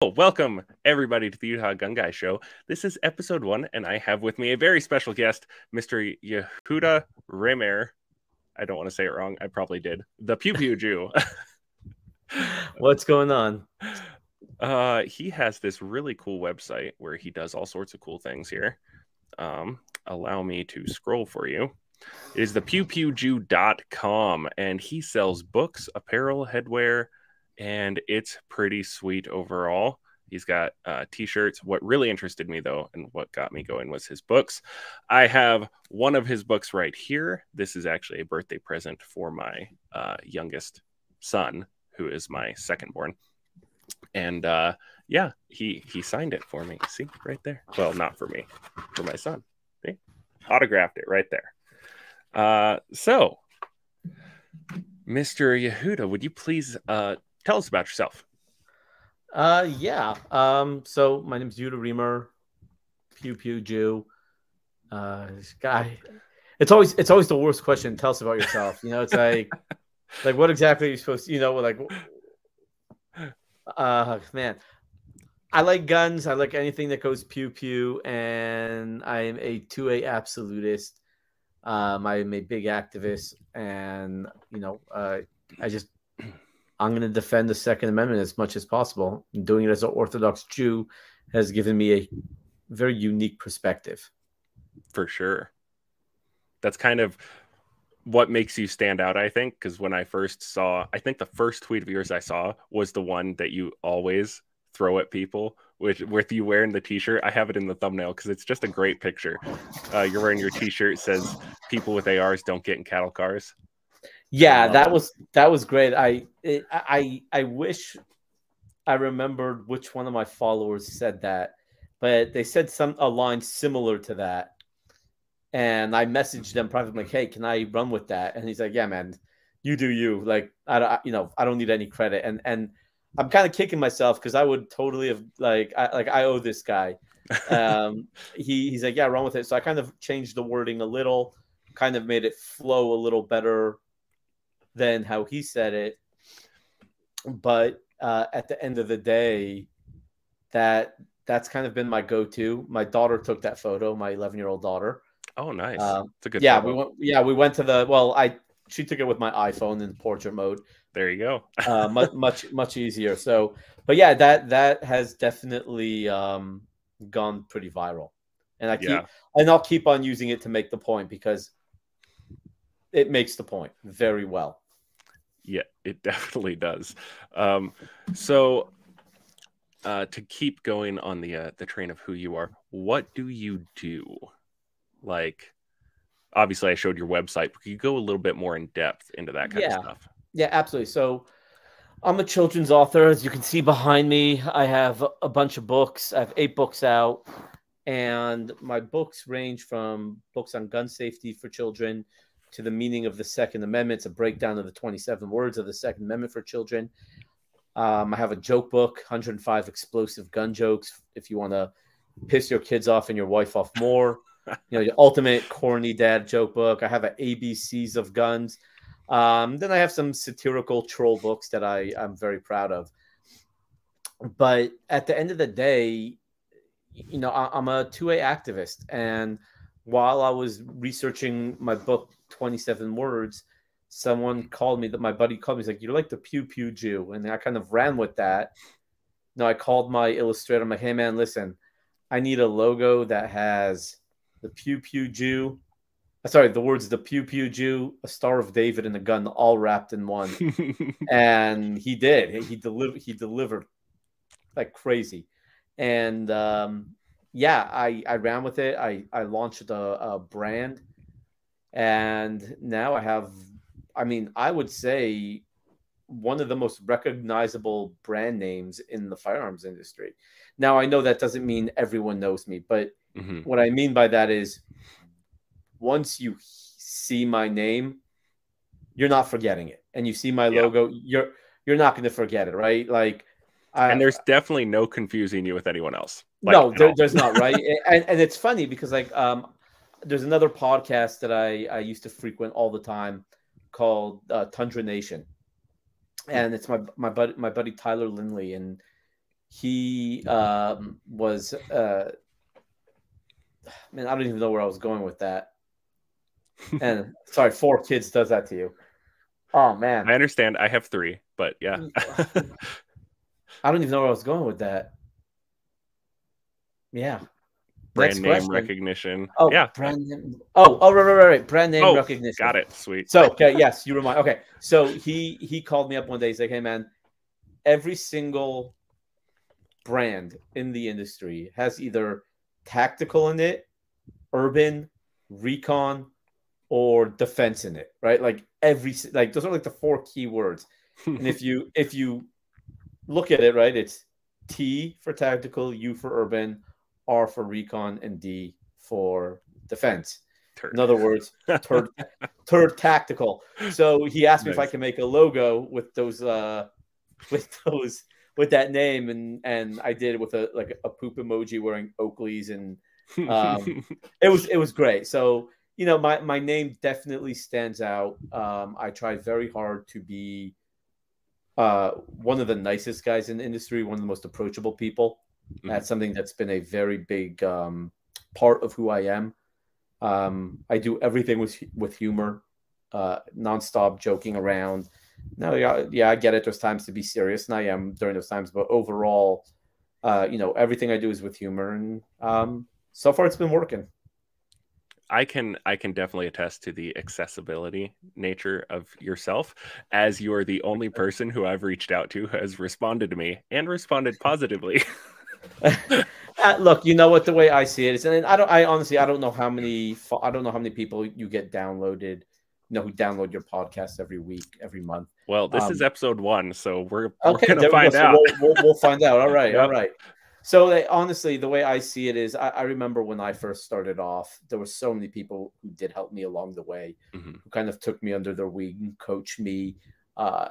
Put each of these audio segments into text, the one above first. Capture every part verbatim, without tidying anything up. Well, welcome everybody to the Utah Gun Guy Show. This is episode one, and I have with me a very special guest, Mister Yehuda Remer. I don't want to say it wrong. I probably did. The Pew Pew Jew. What's going on? Uh, he has this really cool website where he does all sorts of cool things here. Um, allow me to scroll for you. It is the pew pew jew dot com, and he sells books, apparel, headwear, and it's pretty sweet overall. He's got uh, t-shirts. What really interested me, though, and what got me going was his books. I have one of his books right here. This is actually a birthday present for my uh, youngest son, who is my second born. And uh, yeah, he, he signed it for me. See, right there. Well, not for me, for my son. See? Autographed it right there. Uh, so, Mister Yehuda, would you please... Uh, Tell us about yourself. Uh, yeah. Um, so my name is Yehuda Remer, Pew Pew Jew. Uh, this guy, it's always it's always the worst question. Tell us about yourself. You know, it's like, like what exactly are you supposed to? You know, like, uh, man, I like guns. I like anything that goes pew pew, and I am a two A absolutist. Um, I am a big activist, and you know, uh, I just. I'm going to defend the Second Amendment as much as possible. Doing it as an Orthodox Jew has given me a very unique perspective. For sure. That's kind of what makes you stand out, I think, because when I first saw, I think the first tweet of yours I saw was the one that you always throw at people with, with you wearing the t-shirt. I have it in the thumbnail because it's just a great picture. Uh, you're wearing your t-shirt, says people with A Rs don't get in cattle cars. Yeah, that was that was great. I it, I I wish I remembered which one of my followers said that, but they said some a line similar to that, and I messaged them privately like, "Hey, can I run with that?" And he's like, "Yeah, man, you do you. Like, I, I you know I don't need any credit." And and I'm kind of kicking myself because I would totally have like I like I owe this guy. Um, he he's like, "Yeah, run with it." So I kind of changed the wording a little, kind of made it flow a little better than how he said it, but uh, at the end of the day, that that's kind of been my go-to. My daughter took that photo, my eleven-year-old daughter. Oh, nice! Uh, that's a good. Yeah, photo. we went. Yeah, we went to the. Well, I she took it with my iPhone in portrait mode. There you go. uh, much much much easier. So, but yeah, that that has definitely um, gone pretty viral, and I keep yeah. and I'll keep on using it to make the point because it makes the point very well. Yeah, it definitely does. Um, so uh, to keep going on the uh, the train of who you are, what do you do? Like, obviously I showed your website, but could you go a little bit more in depth into that kind yeah. of stuff? Yeah, absolutely. So I'm a children's author. As you can see behind me, I have a bunch of books. I have eight books out, and my books range from books on gun safety for children to the meaning of the Second Amendment. It's a breakdown of the twenty-seven words of the Second Amendment for children. Um, I have a joke book, one hundred five explosive gun jokes, if you want to piss your kids off and your wife off more. You know, your ultimate corny dad joke book. I have an A B Cs of guns. Um, then I have some satirical troll books that I, I'm very proud of. But at the end of the day, you know, I, I'm a two A activist. And while I was researching my book, twenty-seven words, someone called me, that my buddy called me. He's like, "You're like the Pew Pew Jew." And I kind of ran with that. No, I called my illustrator. I'm like, "Hey man, listen, I need a logo that has the Pew Pew Jew. Sorry, the words, the Pew Pew Jew, a Star of David and a gun all wrapped in one." And he did, he delivered, he delivered like crazy. And, um, yeah, I, I ran with it. I, I launched a, a brand. And now I have, I mean, I would say one of the most recognizable brand names in the firearms industry. Now, I know that doesn't mean everyone knows me, but mm-hmm. what I mean by that is once you see my name, you're not forgetting it. And you see my yeah. logo, you're you're not going to forget it, right? Like, I, And there's definitely no confusing you with anyone else. Like, no, there, there's not, right? and, and it's funny because like, um, there's another podcast that I, I used to frequent all the time called uh, Tundra Nation. And it's my my buddy, my buddy Tyler Lindley. And he um, was, uh, man, I don't even know where I was going with that. And sorry, four kids does that to you. Oh, man. I understand. I have three, but yeah. I don't even know where I was going with that. Yeah. Brand Next name question. recognition. Oh, yeah. Brand name. Oh, oh, right, right, right. Brand name oh, recognition. Got it. Sweet. So, okay, yes, you remind. Okay. So he, he called me up one day. He's like, hey, man, every single brand in the industry has either tactical in it, urban, recon, or defense in it, right? Like every, like those are like the four key words. And if you, if you look at it, right, it's T for tactical, U for urban, R for recon, and D for defense. Turd. In other words, turd, turd tactical. So he asked me nice. if I could make a logo with those, uh, with those, with that name, and and I did it with a like a poop emoji wearing Oakleys, and um, it was it was great. So, you know, my my name definitely stands out. Um, I try very hard to be uh, one of the nicest guys in the industry, one of the most approachable people. Mm-hmm. That's something that's been a very big um, part of who I am. Um, I do everything with with humor, uh, nonstop joking around. No, yeah, yeah, I get it. There's times to be serious, and I am during those times. But overall, uh, you know, everything I do is with humor, and um, so far it's been working. I can I can definitely attest to the accessibility nature of yourself, as you are the only person who I've reached out to who has responded to me and responded positively. uh, look, you know what, the way I see it is, and I don't. I honestly I don't know how many I don't know how many people you get downloaded, you know, who download your podcast every week, every month. Well, this um, is episode one, so we're, we're okay, going to find we out. So we'll, we'll, we'll find out. All right, yep. all right. So they, honestly, the way I see it is, I, I remember when I first started off, there were so many people who did help me along the way, mm-hmm. who kind of took me under their wing, coached me, uh,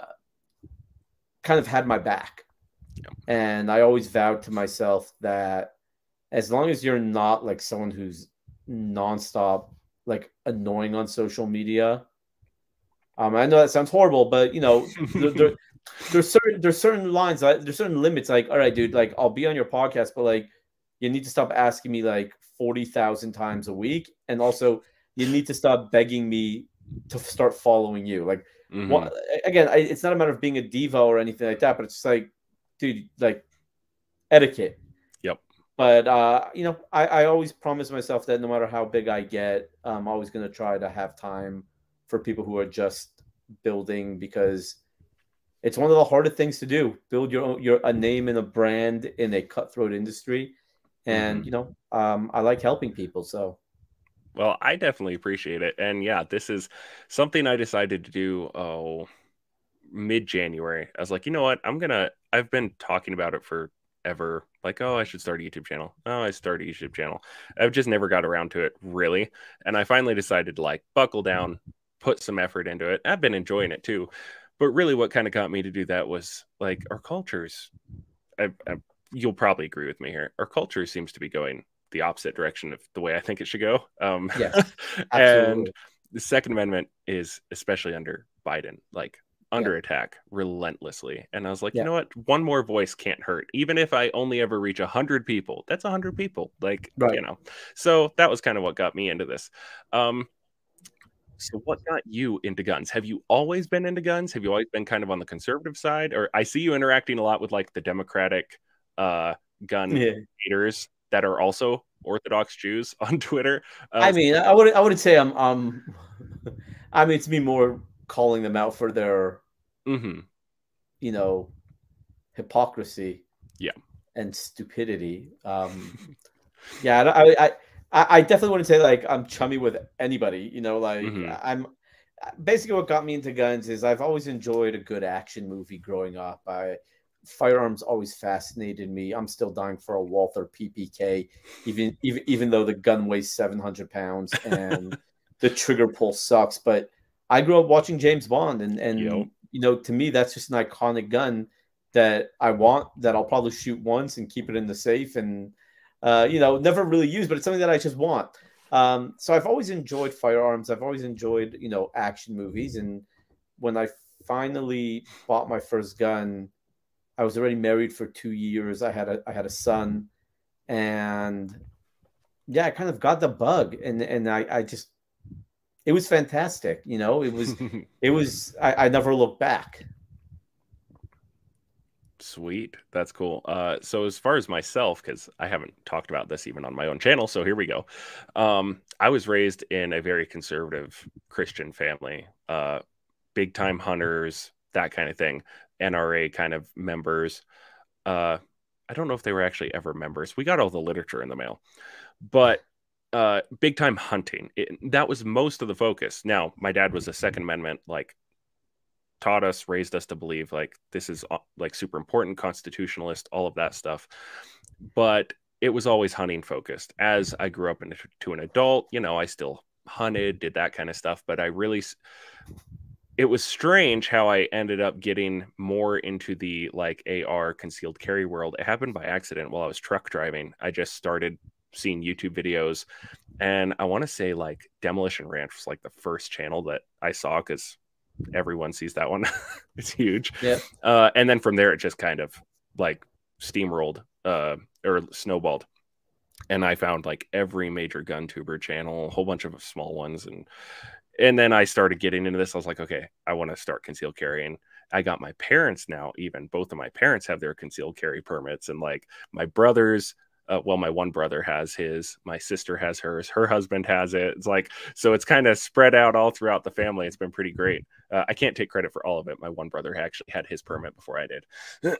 kind of had my back. Yep. And I always vowed to myself that as long as you're not like someone who's nonstop, like annoying on social media, um, I know that sounds horrible, but you know, there, there, there's certain there's certain lines, there's certain limits. Like, all right, dude, like I'll be on your podcast, but like you need to stop asking me like forty thousand times a week, and also you need to stop begging me to start following you. Like, mm-hmm. one, again, I, it's not a matter of being a diva or anything like that, but it's just like, dude, like etiquette. Yep. But uh, you know, I, I always promise myself that no matter how big I get, I'm always going to try to have time for people who are just building, because it's one of the hardest things to do, build your own, your a name and a brand in a cutthroat industry. And, mm-hmm. you know, um, I like helping people. So, well, I definitely appreciate it. And yeah, this is something I decided to do oh, mid-January. I was like, you know what, I'm going to, I've been talking about it forever. Like, oh, I should start a YouTube channel. Oh, I start a YouTube channel. I've just never got around to it, really. And I finally decided to like buckle down, put some effort into it. I've been enjoying it too. But really what kind of got me to do that was like our cultures. I, I, you'll probably agree with me here. Our culture seems to be going the opposite direction of the way I think it should go. Um, yes, and the Second Amendment is, especially under Biden, like under yeah. attack relentlessly. And I was like, yeah. you know what? One more voice can't hurt. Even if I only ever reach one hundred people, that's one hundred people. Like, right. you know, so that was kind of what got me into this. Um, So what got you into guns? Have you always been into guns? Have you always been kind of on the conservative side? Or I see you interacting a lot with like the Democratic uh, gun yeah. haters that are also Orthodox Jews on Twitter. Uh, I mean, I would I wouldn't say I'm. Um, I mean, it's me more calling them out for their, mm-hmm. you know, hypocrisy, yeah, and stupidity. Um, yeah, I. I, I I definitely wouldn't say like I'm chummy with anybody, you know, like mm-hmm. I'm basically what got me into guns is I've always enjoyed a good action movie growing up. I firearms always fascinated me. I'm still dying for a Walther P P K, even, even, even though the gun weighs seven hundred pounds and the trigger pull sucks. But I grew up watching James Bond, and, and, yep. you know, to me, that's just an iconic gun that I want, that I'll probably shoot once and keep it in the safe. And, Uh, you know, never really used, but it's something that I just want. Um, so I've always enjoyed firearms. I've always enjoyed, you know, action movies. And when I finally bought my first gun, I was already married for two years. I had a I had a son, and yeah, I kind of got the bug, and and I I just it was fantastic, you know. It was it was I, I never looked back. Sweet, that's cool. Uh, so as far as myself, because I haven't talked about this even on my own channel, so here we go. Um, I was raised in a very conservative Christian family, uh, big time hunters, that kind of thing. N R A kind of members. Uh, I don't know if they were actually ever members. We got all the literature in the mail, but uh, big time hunting. It, that was most of the focus. Now, my dad was a Second Amendment, like, taught us, raised us to believe like this is like super important, constitutionalist, all of that stuff. But it was always hunting focused. As I grew up into to an adult, you know, I still hunted, did that kind of stuff. But I really, it was strange how I ended up getting more into the like A R concealed carry world. It happened by accident while I was truck driving. I just started seeing YouTube videos. And I want to say like Demolition Ranch was like the first channel that I saw, because everyone sees that one. It's huge. Yeah. Uh, and then from there, it just kind of like steamrolled uh, or snowballed. And I found like every major gun tuber channel, a whole bunch of small ones. And and then I started getting into this. I was like, okay, I want to start concealed carrying. I got my parents now, even both of my parents have their concealed carry permits. And like my brothers, uh, well, my one brother has his, my sister has hers, her husband has it. It's like, so it's kind of spread out all throughout the family. It's been pretty great. Uh, I can't take credit for all of it. My one brother actually had his permit before I did,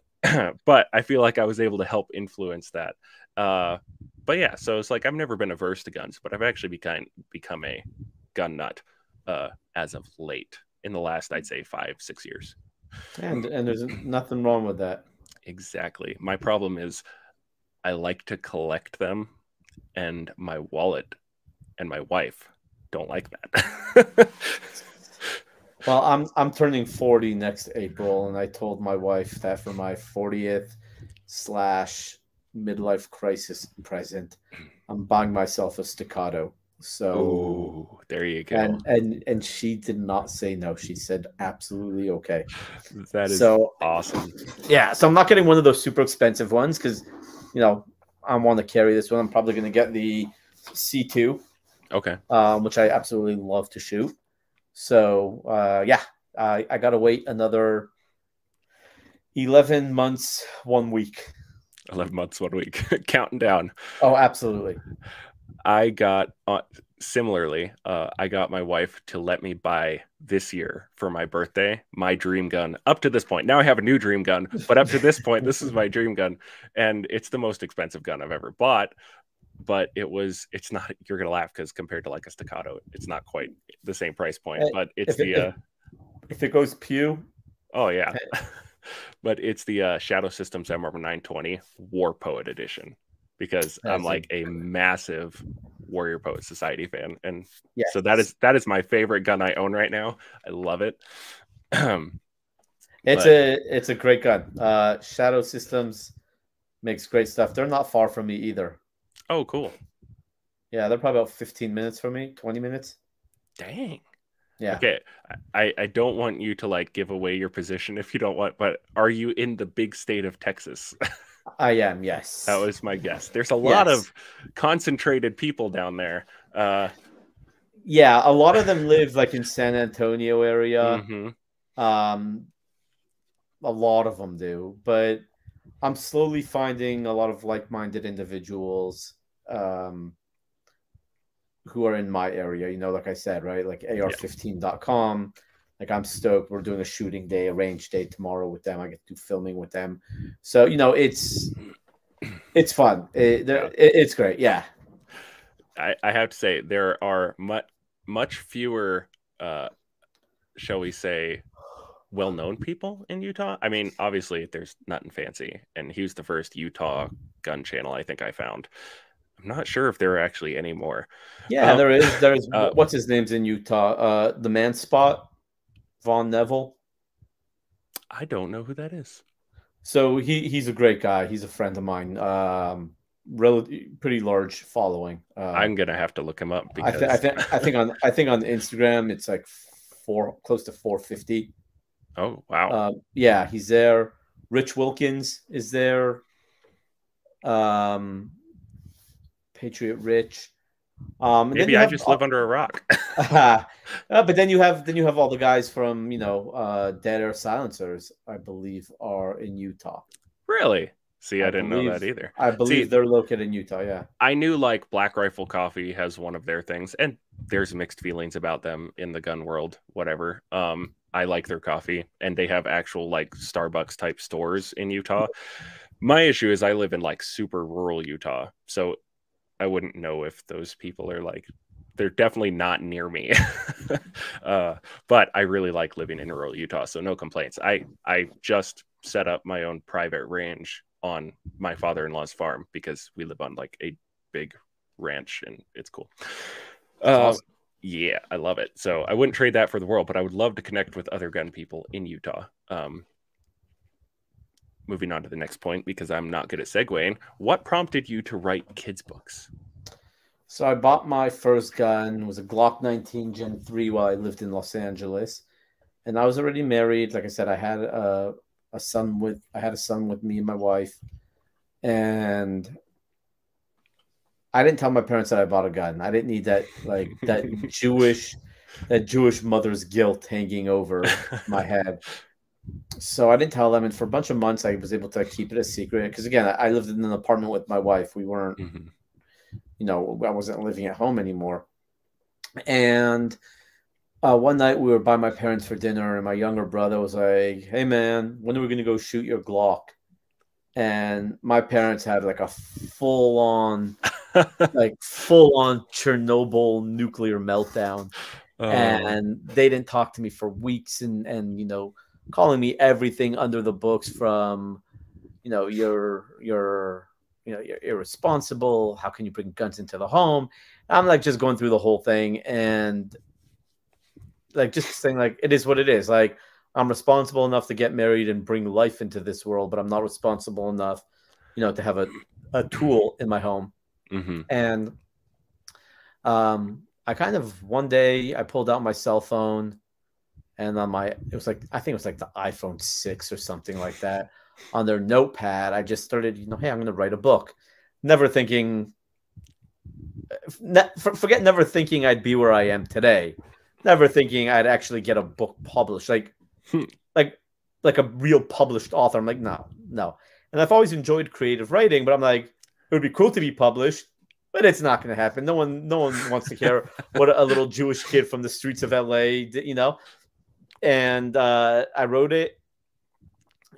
but I feel like I was able to help influence that. Uh, but yeah, so it's like, I've never been averse to guns, but I've actually become, become a gun nut uh, as of late in the last, I'd say five, six years. And, and there's nothing wrong with that. Exactly. My problem is, I like to collect them, and my wallet and my wife don't like that. Well, I'm I'm turning forty next April, and I told my wife that for my fortieth slash midlife crisis present, I'm buying myself a Staccato. So Ooh, there you go. And, and and she did not say no. She said absolutely okay. That is so awesome. Yeah, so I'm not getting one of those super expensive ones because, you know, I want to carry this one. I'm probably going to get the C two, okay, um, which I absolutely love to shoot. So, uh, yeah, I, I got to wait another eleven months, one week. eleven months, one week. Counting down. Oh, absolutely. I got, uh, similarly, uh, I got my wife to let me buy this year for my birthday, my dream gun up to this point. Now I have a new dream gun, but up to this point, this is my dream gun. And it's the most expensive gun I've ever bought, but it was, it's not, you're going to laugh because compared to like a Staccato, it's not quite the same price point, but it's if the, it, uh, if it goes Pew. Oh yeah. But it's the, uh, Shadow Systems M R nine twenty War Poet Edition. Because I'm like a massive Warrior Poet Society fan. And yes. So that is that is my favorite gun I own right now. I love it. Um, it's but... a it's a great gun. Uh, Shadow Systems makes great stuff. They're not far from me either. Oh, cool. Yeah, they're probably about fifteen minutes from me, twenty minutes. Dang. Yeah. Okay. I, I don't want you to like give away your position if you don't want, but are you in the big state of Texas? I am, yes. That was my guess. There's a lot yes. of concentrated people down there. Uh, yeah, a lot of them live like in San Antonio area. Mm-hmm. Um, a lot of them do, but I'm slowly finding a lot of like-minded individuals um, who are in my area. You know, like I said, right? Like A R fifteen dot com. Like, I'm stoked. We're doing a shooting day, a range day tomorrow with them. I get to do filming with them. So, you know, it's it's fun. It, it, it's great. Yeah. I, I have to say there are much, much fewer, uh, shall we say, well-known people in Utah. I mean, obviously, there's nothing fancy. And he was the first Utah gun channel I think I found. I'm not sure if there are actually any more. Yeah, um, there is. There is. Uh, what's his name's in Utah? Uh, the Man Spot. Von Neville. I don't know who that is. So he he's a great guy. He's a friend of mine. Um, really pretty large following. Uh, I'm gonna have to look him up because I, th I think I think on I think on Instagram it's like four close to four fifty. Oh wow! Uh, yeah, he's there. Rich Wilkins is there. Um, Patriot Rich. Um, Maybe I have, just live uh, under a rock. uh, but then you have then you have all the guys from, you know, uh, Dead Air Silencers, I believe, are in Utah. Really? See, I, I didn't believe, know that either. I believe See, they're located in Utah, yeah. I knew, like, Black Rifle Coffee has one of their things, and there's mixed feelings about them in the gun world, whatever. Um, I like their coffee, and they have actual, like, Starbucks-type stores in Utah. My issue is I live in, like, super rural Utah, so I wouldn't know if those people are, like, they're definitely not near me. uh, but I really like living in rural Utah, so no complaints. I, I just set up my own private range on my father-in-law's farm because we live on like a big ranch and it's cool. Um, awesome. Yeah, I love it. So I wouldn't trade that for the world, but I would love to connect with other gun people in Utah. Um, moving on to the next point, because I'm not good at segueing. What prompted you to write kids books? So I bought my first gun. It was a Glock nineteen Gen three while I lived in Los Angeles. And I was already married. Like I said, I had a a son with, I had a son with me and my wife, and I didn't tell my parents that I bought a gun. I didn't need that, like that Jewish, that Jewish mother's guilt hanging over my head. So I didn't tell them. And for a bunch of months, I was able to keep it a secret. Cause again, I lived in an apartment with my wife. We weren't, mm-hmm. you know, I wasn't living at home anymore. And Uh, one night we were by my parents for dinner, and my younger brother was like, "Hey man, when are we going to go shoot your Glock?" And my parents had like a full on, like full on Chernobyl nuclear meltdown. Uh, and they didn't talk to me for weeks, and, and, you know, calling me everything under the books from, you know, you're, you're, you know, you're irresponsible. How can you bring guns into the home? I'm like just going through the whole thing. And like just saying, like, it is what it is. Like, I'm responsible enough to get married and bring life into this world, but I'm not responsible enough, you know, to have a, a tool in my home. Mm-hmm. And um, I kind of, one day I pulled out my cell phone, and on my, it was like, I think it was like the iPhone six or something like that. On their notepad, I just started, you know, hey, I'm going to write a book. Never thinking, forget never thinking I'd be where I am today. Never thinking I'd actually get a book published, like, hmm. like, like a real published author. I'm like, no, no. And I've always enjoyed creative writing, but I'm like, it would be cool to be published, but it's not going to happen. No one, no one wants to hear what a little Jewish kid from the streets of L A did, you know. And uh, I wrote it,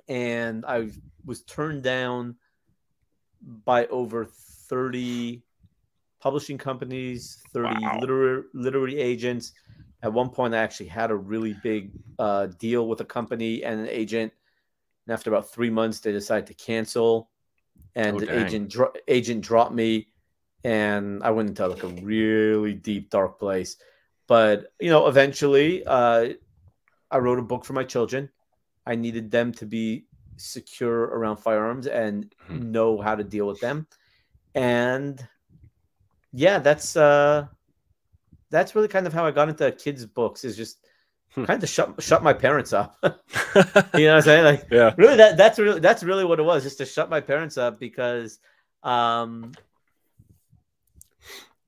and I was turned down by over thirty publishing companies, thirty wow. literary literary agents. At one point, I actually had a really big uh, deal with a company and an agent. And after about three months, they decided to cancel. And oh, the agent dro- agent dropped me. And I went into like a really deep, dark place. But, you know, eventually, uh, I wrote a book for my children. I needed them to be secure around firearms and hmm. know how to deal with them. And, yeah, that's... Uh, That's really kind of how I got into kids' books, is just kind of shut shut my parents up. You know what I'm saying? Like, yeah. really, that that's really that's really what it was, just to shut my parents up, because um,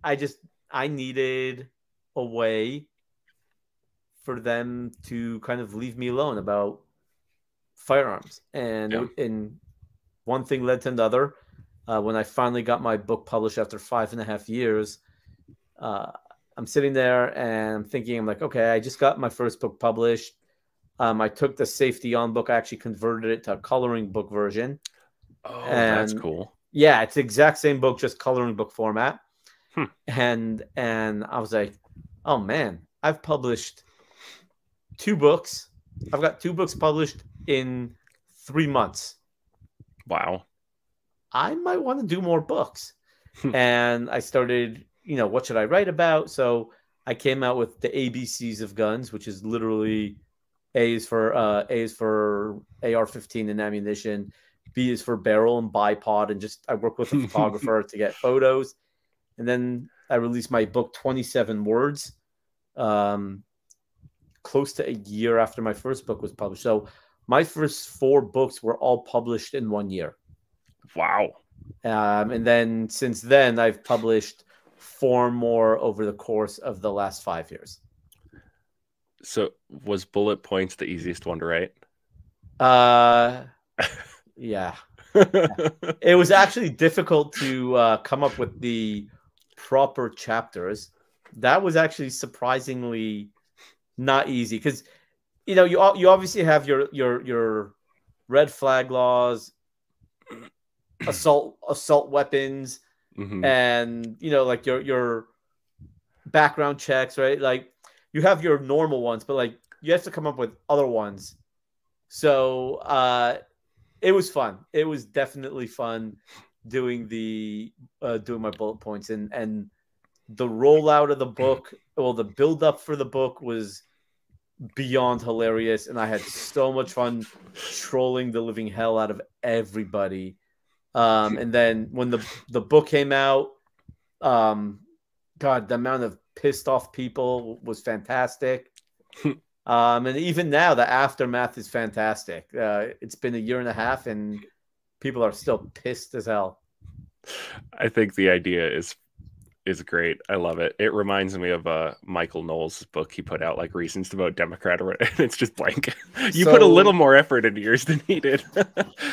I just I needed a way for them to kind of leave me alone about firearms, and yeah. and one thing led to another. Uh, when I finally got my book published after five and a half years. Uh, I'm sitting there and I'm thinking, I'm like, okay, I just got my first book published. Um, I took the Safety On book. I actually converted it to a coloring book version. Oh, and that's cool. Yeah, it's the exact same book, just coloring book format. Hmm. And and I was like, oh, man, I've published two books. I've got two books published in three months. Wow. I might want to do more books. And I started... you know, what should I write about? So I came out with the A B Cs of guns, which is literally A is for uh, A is for A R fifteen and ammunition, B is for barrel and bipod, and just I work with a photographer to get photos. And then I released my book, twenty-seven Words, um, close to a year after my first book was published. So My first four books were all published in one year. Wow. Um, and then since then, I've published four more over the course of the last five years. So was Bullet Points the easiest one to write? Uh, yeah. yeah. It was actually difficult to uh, come up with the proper chapters. That was actually surprisingly not easy because, you know, you you obviously have your your your red flag laws, assault assault weapons, mm-hmm. and you know, like your your background checks, right? Like you have your normal ones, but like you have to come up with other ones. So uh, it was fun. It was definitely fun doing the uh, doing my bullet points and and the rollout of the book. Well, the build up for the book was beyond hilarious, and I had so much fun trolling the living hell out of everybody. Um, and then when the the book came out, um, God, the amount of pissed off people was fantastic. Um, and even now, the aftermath is fantastic. Uh, it's been a year and a half, and people are still pissed as hell. I think the idea is is great. I love it. It reminds me of uh, Michael Knowles' book he put out, like Reasons to Vote Democrat, or it's just blank. You so, put a little more effort into yours than he did.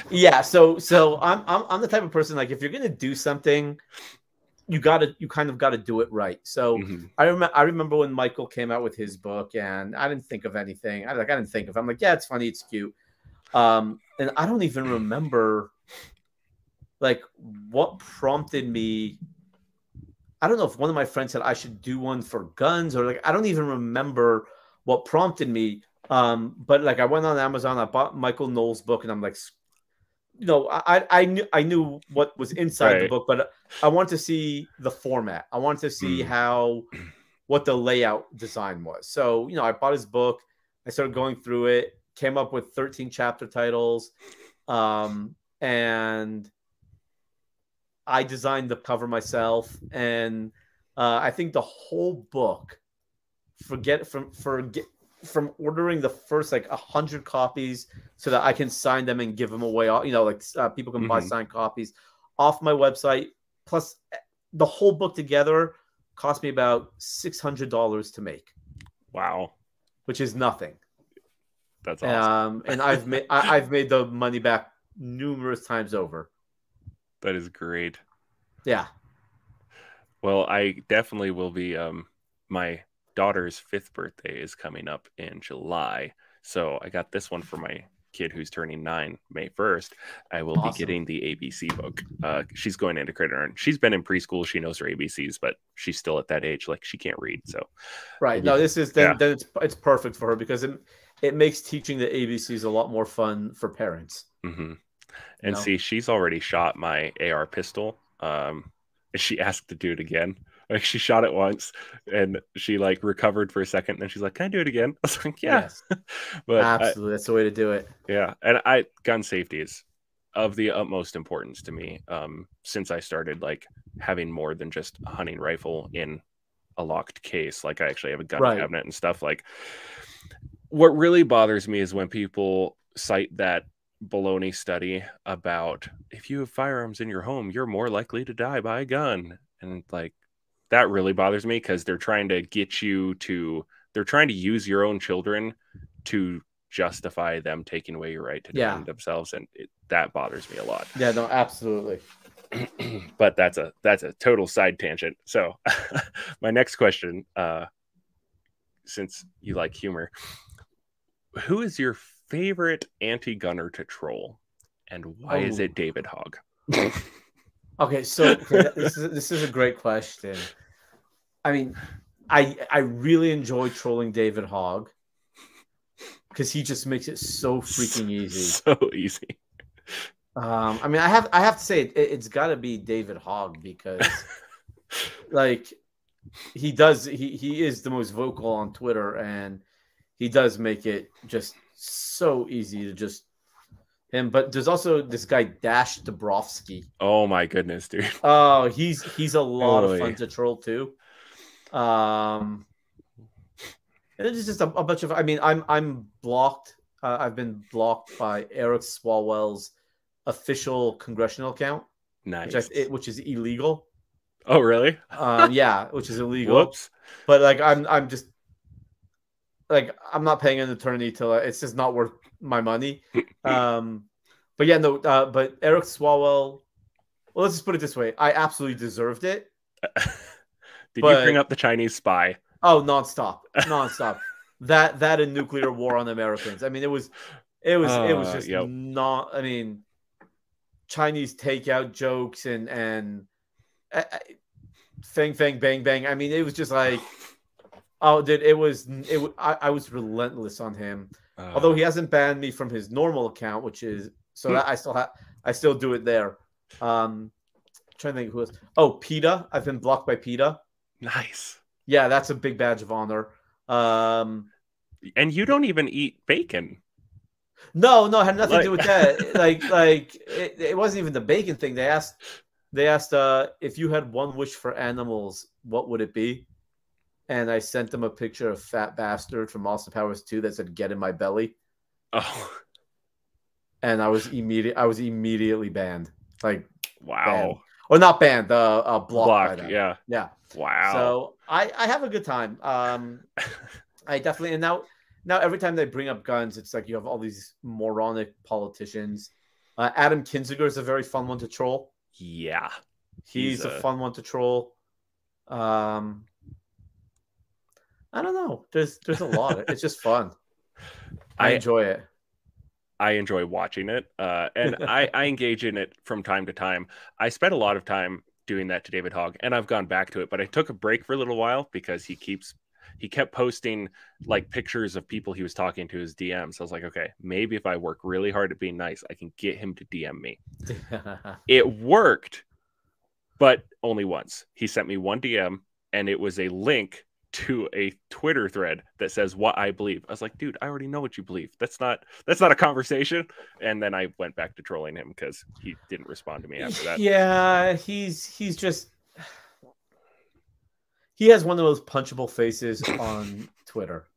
yeah. So, so I'm, I'm I'm the type of person, like if you're gonna do something, you gotta you kind of gotta do it right. So mm-hmm. I remember I remember when Michael came out with his book, and I didn't think of anything. I like I didn't think of. It. I'm like, yeah, it's funny, it's cute, um, and I don't even remember like what prompted me. I don't know if one of my friends said I should do one for guns or like, I don't even remember what prompted me. Um, but like I went on Amazon, I bought Michael Knowles' book, and I'm like, you know, I, I knew, I knew what was inside right. the book, but I wanted to see the format. I wanted to see mm. how, what the layout design was. So, you know, I bought his book, I started going through it, came up with thirteen chapter titles. Um, and I designed the cover myself, and uh, I think the whole book, forget from forget, from ordering the first like a hundred copies so that I can sign them and give them away. You know, like uh, people can mm-hmm. buy signed copies off my website. Plus, the whole book together cost me about six hundred dollars to make. Wow, which is nothing. That's awesome. Um, and I've made I- I've made the money back numerous times over. That is great. Yeah. Well, I definitely will be. Um, my daughter's fifth birthday is coming up in July. So I got this one for my kid who's turning nine May first. I will awesome. be getting the A B C book. Uh, she's going into kindergarten. She's been in preschool. She knows her A B Cs, but she's still at that age. Like she can't read. So. Right. No, this is then, yeah. then it's, it's perfect for her because it, it makes teaching the A B Cs a lot more fun for parents. Mm-hmm. And no. see, she's already shot my A R pistol. Um, she asked to do it again. Like she shot it once, and she like recovered for a second. And then she's like, "Can I do it again?" I was like, "Yeah." Yes. But absolutely, I, that's the way to do it. Yeah, and I gun safety is of the utmost importance to me. Um, since I started like having more than just a hunting rifle in a locked case, like I actually have a gun right. cabinet and stuff. Like, what really bothers me is when people cite that baloney study about if you have firearms in your home, you're more likely to die by a gun. And like that really bothers me because they're trying to get you to they're trying to use your own children to justify them taking away your right to defend yeah. themselves, and it, that bothers me a lot. Yeah, no, absolutely. But that's a that's a total side tangent. So my next question, uh since you like humor, who is your favorite anti-gunner to troll, and why oh. is it David Hogg? okay, so okay, this is this is a great question. I mean, I I really enjoy trolling David Hogg because he just makes it so freaking easy, so easy. Um, I mean, I have I have to say it, it's got to be David Hogg because, like, he does he he is the most vocal on Twitter, and he does make it just so easy to just him. But there's also this guy Dash Dabrowski. Oh my goodness, dude! Oh, he's he's a lot Holy. of fun to troll too. Um, and it's just a, a bunch of. I mean, I'm I'm blocked Uh, I've been blocked by Eric Swalwell's official congressional account. Nice. Which, I, which is illegal. Oh, really? Um, yeah, which is illegal. Whoops. But like, I'm, I'm just like, I'm not paying an attorney till uh, it's just not worth my money. Um, but yeah, no. Uh, but Eric Swalwell. Well, let's just put it this way: I absolutely deserved it. Did but, you bring up the Chinese spy? Oh, nonstop, nonstop. that that and nuclear war on Americans. I mean, it was, it was, uh, it was just yep. not. I mean, Chinese takeout jokes and and I, I, fang fang bang bang. I mean, it was just like, oh, dude, it was. It I, I was relentless on him. Uh, Although he hasn't banned me from his normal account, which is so that I still have, I still do it there. Um, trying to think who else. Oh, PETA. I've been blocked by PETA. Nice. Yeah, that's a big badge of honor. Um, and you don't even eat bacon. No, no, it had nothing like... to do with that. like, like it, it wasn't even the bacon thing. They asked, they asked, uh, if you had one wish for animals, what would it be? And I sent them a picture of Fat Bastard from Austin Powers two that said "Get in my belly." Oh. And I was immediate. I was immediately banned. Like, wow. Banned. Or not banned. Uh, uh blocked. Block, yeah. Yeah. Wow. So I, I have a good time. Um, I definitely. And now, now every time they bring up guns, it's like you have all these moronic politicians. Uh, Adam Kinzinger is a very fun one to troll. Yeah. He's, he's a... a fun one to troll. Um. I don't know. There's there's a lot. It's just fun. I, I enjoy it. I enjoy watching it. Uh, and I, I engage in it from time to time. I spent a lot of time doing that to David Hogg, and I've gone back to it. But I took a break for a little while because he keeps he kept posting like pictures of people he was talking to his D Ms. So I was like, okay, maybe if I work really hard at being nice, I can get him to D M me. It worked, but only once. He sent me one D M, and it was a link to a Twitter thread that says what I believe. I was like, dude, I already know what you believe. That's not that's not a conversation. And then I went back to trolling him because he didn't respond to me after that. Yeah, he's he's just he has one of those punchable faces on Twitter.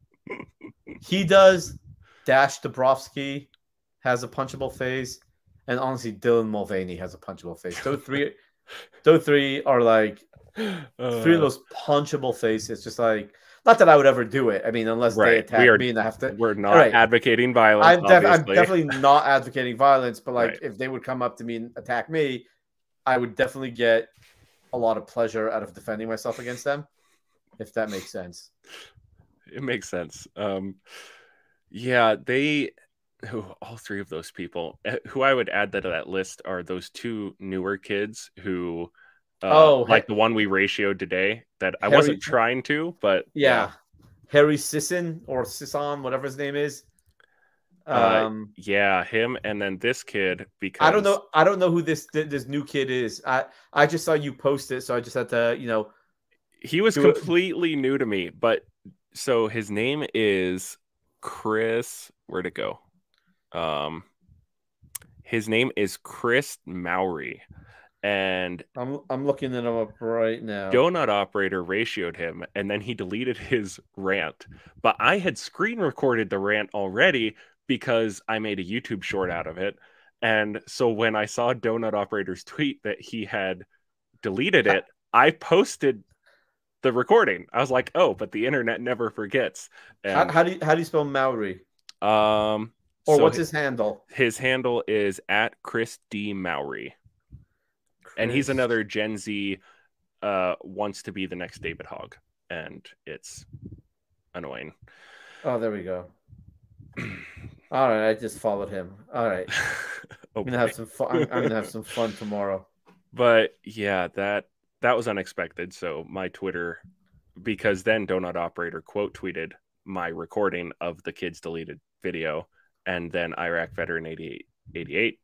He does. Dash Dabrowski has a punchable face, and honestly, Dylan Mulvaney has a punchable face. So three, so three are like. Uh, three of those punchable faces, just like, not that I would ever do it. I mean, unless right. they attack are, me and I have to. We're not right. advocating violence. I'm, def- I'm definitely not advocating violence, but like, right. if they would come up to me and attack me, I would definitely get a lot of pleasure out of defending myself against them, if that makes sense. It makes sense. Um, yeah, they. Oh, all three of those people who I would add that to that list are those two newer kids who. Uh, oh, like he- the one we ratioed today that I Harry- wasn't trying to, but yeah, yeah. Harry Sisson or Sisson, whatever his name is. Um, uh, yeah, him, and then this kid because I don't know, I don't know who this this new kid is. I I just saw you post it, so I just had to, you know. He was completely it. new to me, but so his name is Chris. Where'd it go? Um, his name is Chris Mowrey. And I'm I'm looking at him up right now. Donut Operator ratioed him, and then he deleted his rant. But I had screen recorded the rant already because I made a YouTube short out of it. And so when I saw Donut Operator's tweet that he had deleted it, I posted the recording. I was like, oh, but the internet never forgets. And, how, how do you how do you spell Mowrey? Um, or so what's his, his handle? His handle is at Chris D Mowrey. And he's another Gen Z, uh, wants to be the next David Hogg, and it's annoying. Oh, there we go. All right, I just followed him. All right, okay. I'm gonna have some fun. I'm, I'm gonna have some fun tomorrow. But yeah, that that was unexpected. So my Twitter, because then Donut Operator quote tweeted my recording of the kids deleted video, and then Iraq Veteran eighty-eight eighty-eight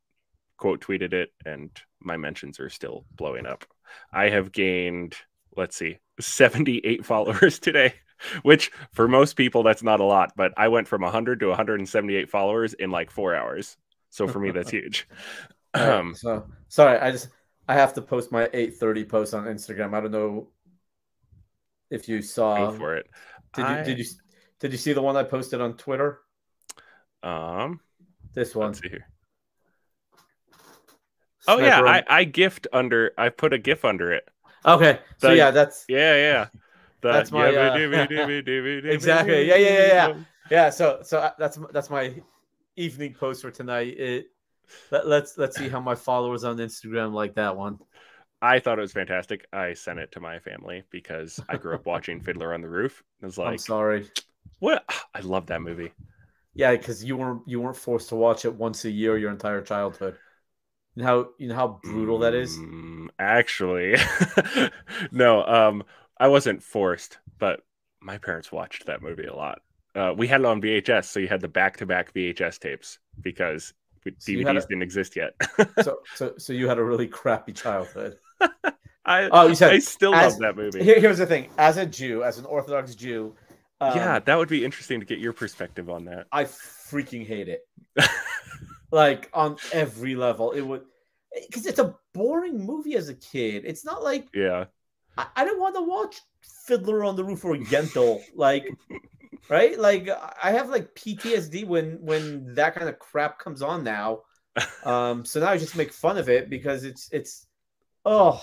quote tweeted it, and my mentions are still blowing up. I have gained, let's see, seventy-eight followers today, which for most people, that's not a lot, but I went from one hundred to one hundred seventy-eight followers in like four hours. So for me, that's huge. Um, so sorry, I just, I have to post my eight thirty post on Instagram. I don't know if you saw. Go for it. Did I... you, did you, did you see the one I posted on Twitter? Um, this one. Let's see here. Sniper. Oh yeah, I, I gift under. I put a gif under it. Okay, the, so yeah, that's yeah, yeah. The, that's my yeah, uh, exactly. Yeah, yeah, yeah, yeah. Yeah. So, so that's that's my evening post for tonight. It let, let's let's see how my followers on Instagram like that one. I thought it was fantastic. I sent it to my family because I grew up watching Fiddler on the Roof. I was like, I'm sorry. What? I love that movie. Yeah, because you weren't you weren't forced to watch it once a year your entire childhood. And how you know how brutal that is? Mm, actually, no. Um, I wasn't forced, but my parents watched that movie a lot. Uh, we had it on V H S, so you had the back-to-back V H S tapes because so D V Ds a, didn't exist yet. so, so, so you had a really crappy childhood. I, oh, you said, I still as, love that movie. Here, here's the thing: as a Jew, as an Orthodox Jew, um, yeah, that would be interesting to get your perspective on that. I freaking hate it, like on every level. It would, because it's a boring movie as a kid. It's not like yeah, I, I don't want to watch Fiddler on the Roof or Yentl, like right, like I have like P T S D when when that kind of crap comes on now. Um, so now I just make fun of it because it's it's. Oh,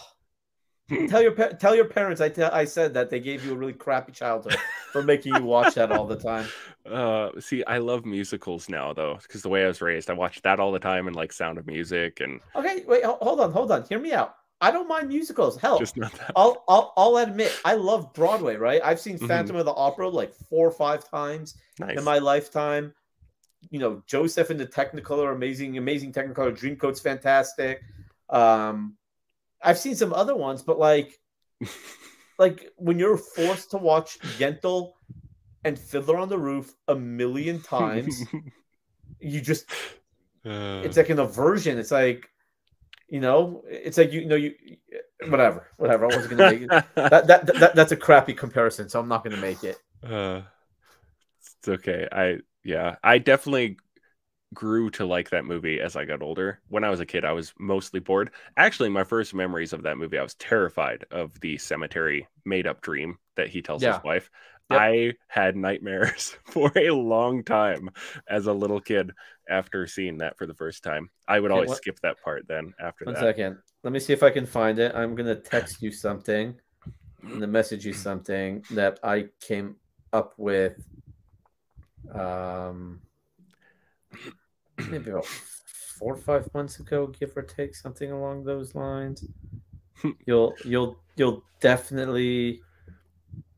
tell your tell your parents I tell I said that they gave you a really crappy childhood for making you watch that all the time. Uh, see, I love musicals now though because the way I was raised, I watched that all the time and like Sound of Music and. Okay, wait, hold on, hold on, hear me out. I don't mind musicals. Hell, just not that. I'll I'll I'll admit I love Broadway. Right, I've seen Phantom mm-hmm. of the Opera like four or five times nice. In my lifetime. You know, Joseph and the Technicolor, amazing, amazing Technicolor. Dreamcoat's fantastic. Um. I've seen some other ones, but like, like when you're forced to watch Yentl and Fiddler on the Roof a million times, you just, uh, it's like an aversion. It's like, you know, it's like, you know, you, whatever, whatever. I wasn't going to make it. that, that, that, that's a crappy comparison. So I'm not going to make it. Uh, it's okay. I, yeah, I definitely grew to like that movie as I got older. When I was a kid, I was mostly bored. Actually, my first memories of that movie, I was terrified of the cemetery made-up dream that he tells yeah. his wife. Yep. I had nightmares for a long time as a little kid after seeing that for the first time. I would okay, always what? skip that part then after One that. One second. Let me see if I can find it. I'm going to text you something and then message you something that I came up with. Um... Maybe about four or five months ago, give or take, something along those lines. You'll, you'll, you'll definitely.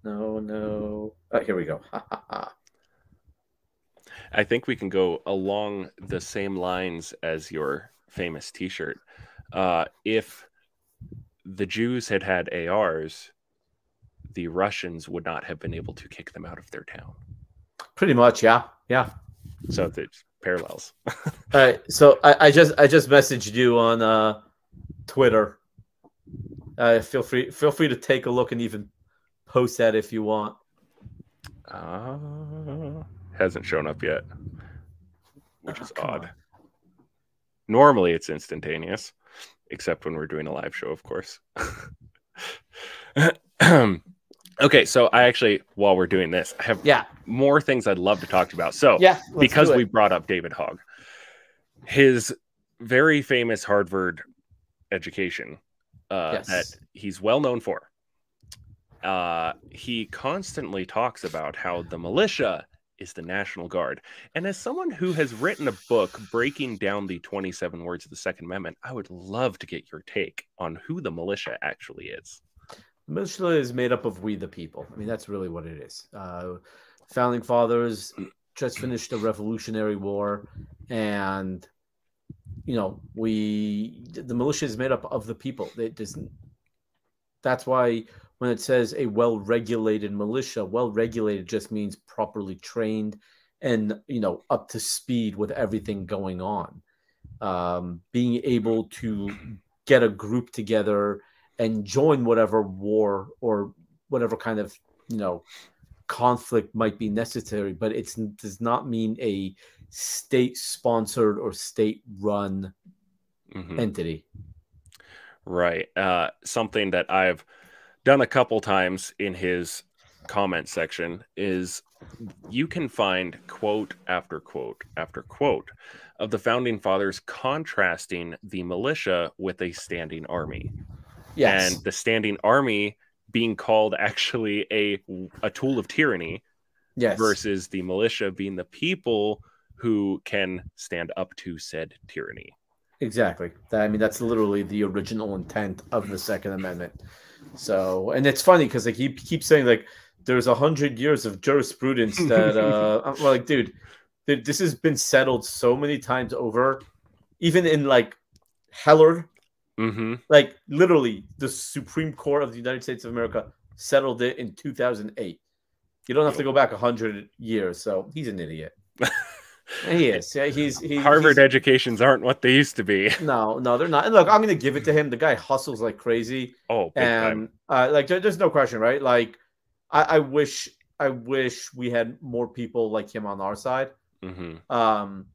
No, no. Oh, here we go. I think we can go along the same lines as your famous T-shirt. Uh, if the Jews had had A Rs, the Russians would not have been able to kick them out of their town. Pretty much, yeah, yeah. So it's parallels. All right, so I, I just I just messaged you on uh, Twitter. Uh, feel free feel free to take a look and even post that if you want. Uh, hasn't shown up yet, which is oh, odd. On. Normally it's instantaneous, except when we're doing a live show, of course. Okay, so I actually, while we're doing this, I have yeah. more things I'd love to talk to you about. So, yeah, because we brought up David Hogg, his very famous Harvard education uh, yes. that he's well known for, uh, he constantly talks about how the militia is the National Guard. And as someone who has written a book breaking down the twenty-seven words of the Second Amendment, I would love to get your take on who the militia actually is. Militia is made up of we the people. I mean, that's really what it is. Uh, founding fathers just finished the Revolutionary War, and you know, we the militia is made up of the people. It doesn't. That's why when it says a well-regulated militia, well-regulated just means properly trained and you know up to speed with everything going on, um, being able to get a group together and join whatever war or whatever kind of, you know, conflict might be necessary. But it does not mean a state-sponsored or state-run mm-hmm. entity. Right. Uh, something that I've done a couple times in his comment section is you can find quote after quote after quote of the founding fathers contrasting the militia with a standing army. Yes. And the standing army being called actually a a tool of tyranny, yes, versus the militia being the people who can stand up to said tyranny. Exactly. I mean, that's literally the original intent of the Second Amendment. So, and it's funny because like he keeps saying like there's a hundred years of jurisprudence that uh, I'm like, dude, this has been settled so many times over, even in like Heller. Mm-hmm. Like literally the Supreme Court of the United States of America settled it in two thousand eight. You don't have to go back a hundred years. So he's an idiot. He is. Yeah, he's, he, Harvard he's, educations aren't what they used to be. No, no, they're not. And look, I'm going to give it to him. The guy hustles like crazy. Oh, big and, time. Uh, like, there, there's no question, right? Like, I, I wish, I wish we had more people like him on our side. Mm-hmm. Um,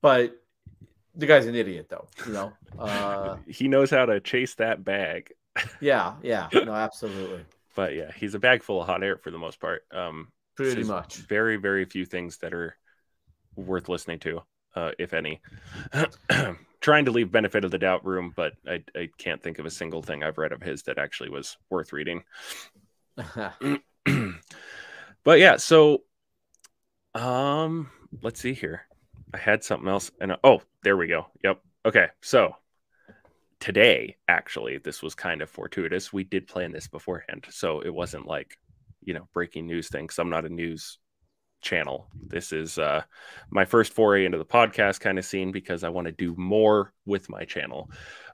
but the guy's an idiot, though. You know, uh, he knows how to chase that bag. Yeah, yeah, no, absolutely. But yeah, he's a bag full of hot air for the most part. Um. Pretty much. Very, very few things that are worth listening to, uh, if any. Trying to leave benefit of the doubt room, but I, I can't think of a single thing I've read of his that actually was worth reading. But yeah, so um, let's see here. I had something else. and Oh, there we go. Yep. Okay, so today, actually, this was kind of fortuitous. We did plan this beforehand, so it wasn't like, you know, breaking news thing, because I'm not a news channel. This is uh, my first foray into the podcast kind of scene because I want to do more with my channel.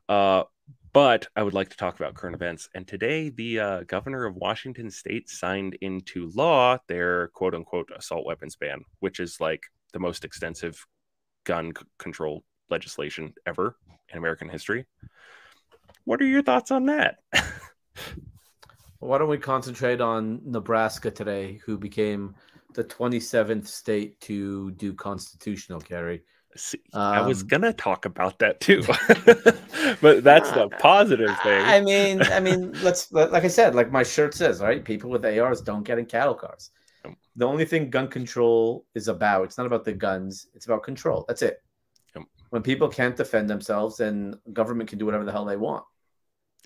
Uh, but I would like to talk about current events. And today, the uh, governor of Washington State signed into law their quote unquote assault weapons ban, which is like the most extensive gun c- control legislation ever in American history. What are your thoughts on that? Why don't we concentrate on Nebraska today, who became the twenty-seventh state to do constitutional carry? See, um, I was going to talk about that too, but that's the positive thing. I mean, I mean, let's, like I said, like my shirt says, right? People with A Rs don't get in cattle cars. Yep. The only thing gun control is about, it's not about the guns. It's about control. That's it. Yep. When people can't defend themselves, then government can do whatever the hell they want.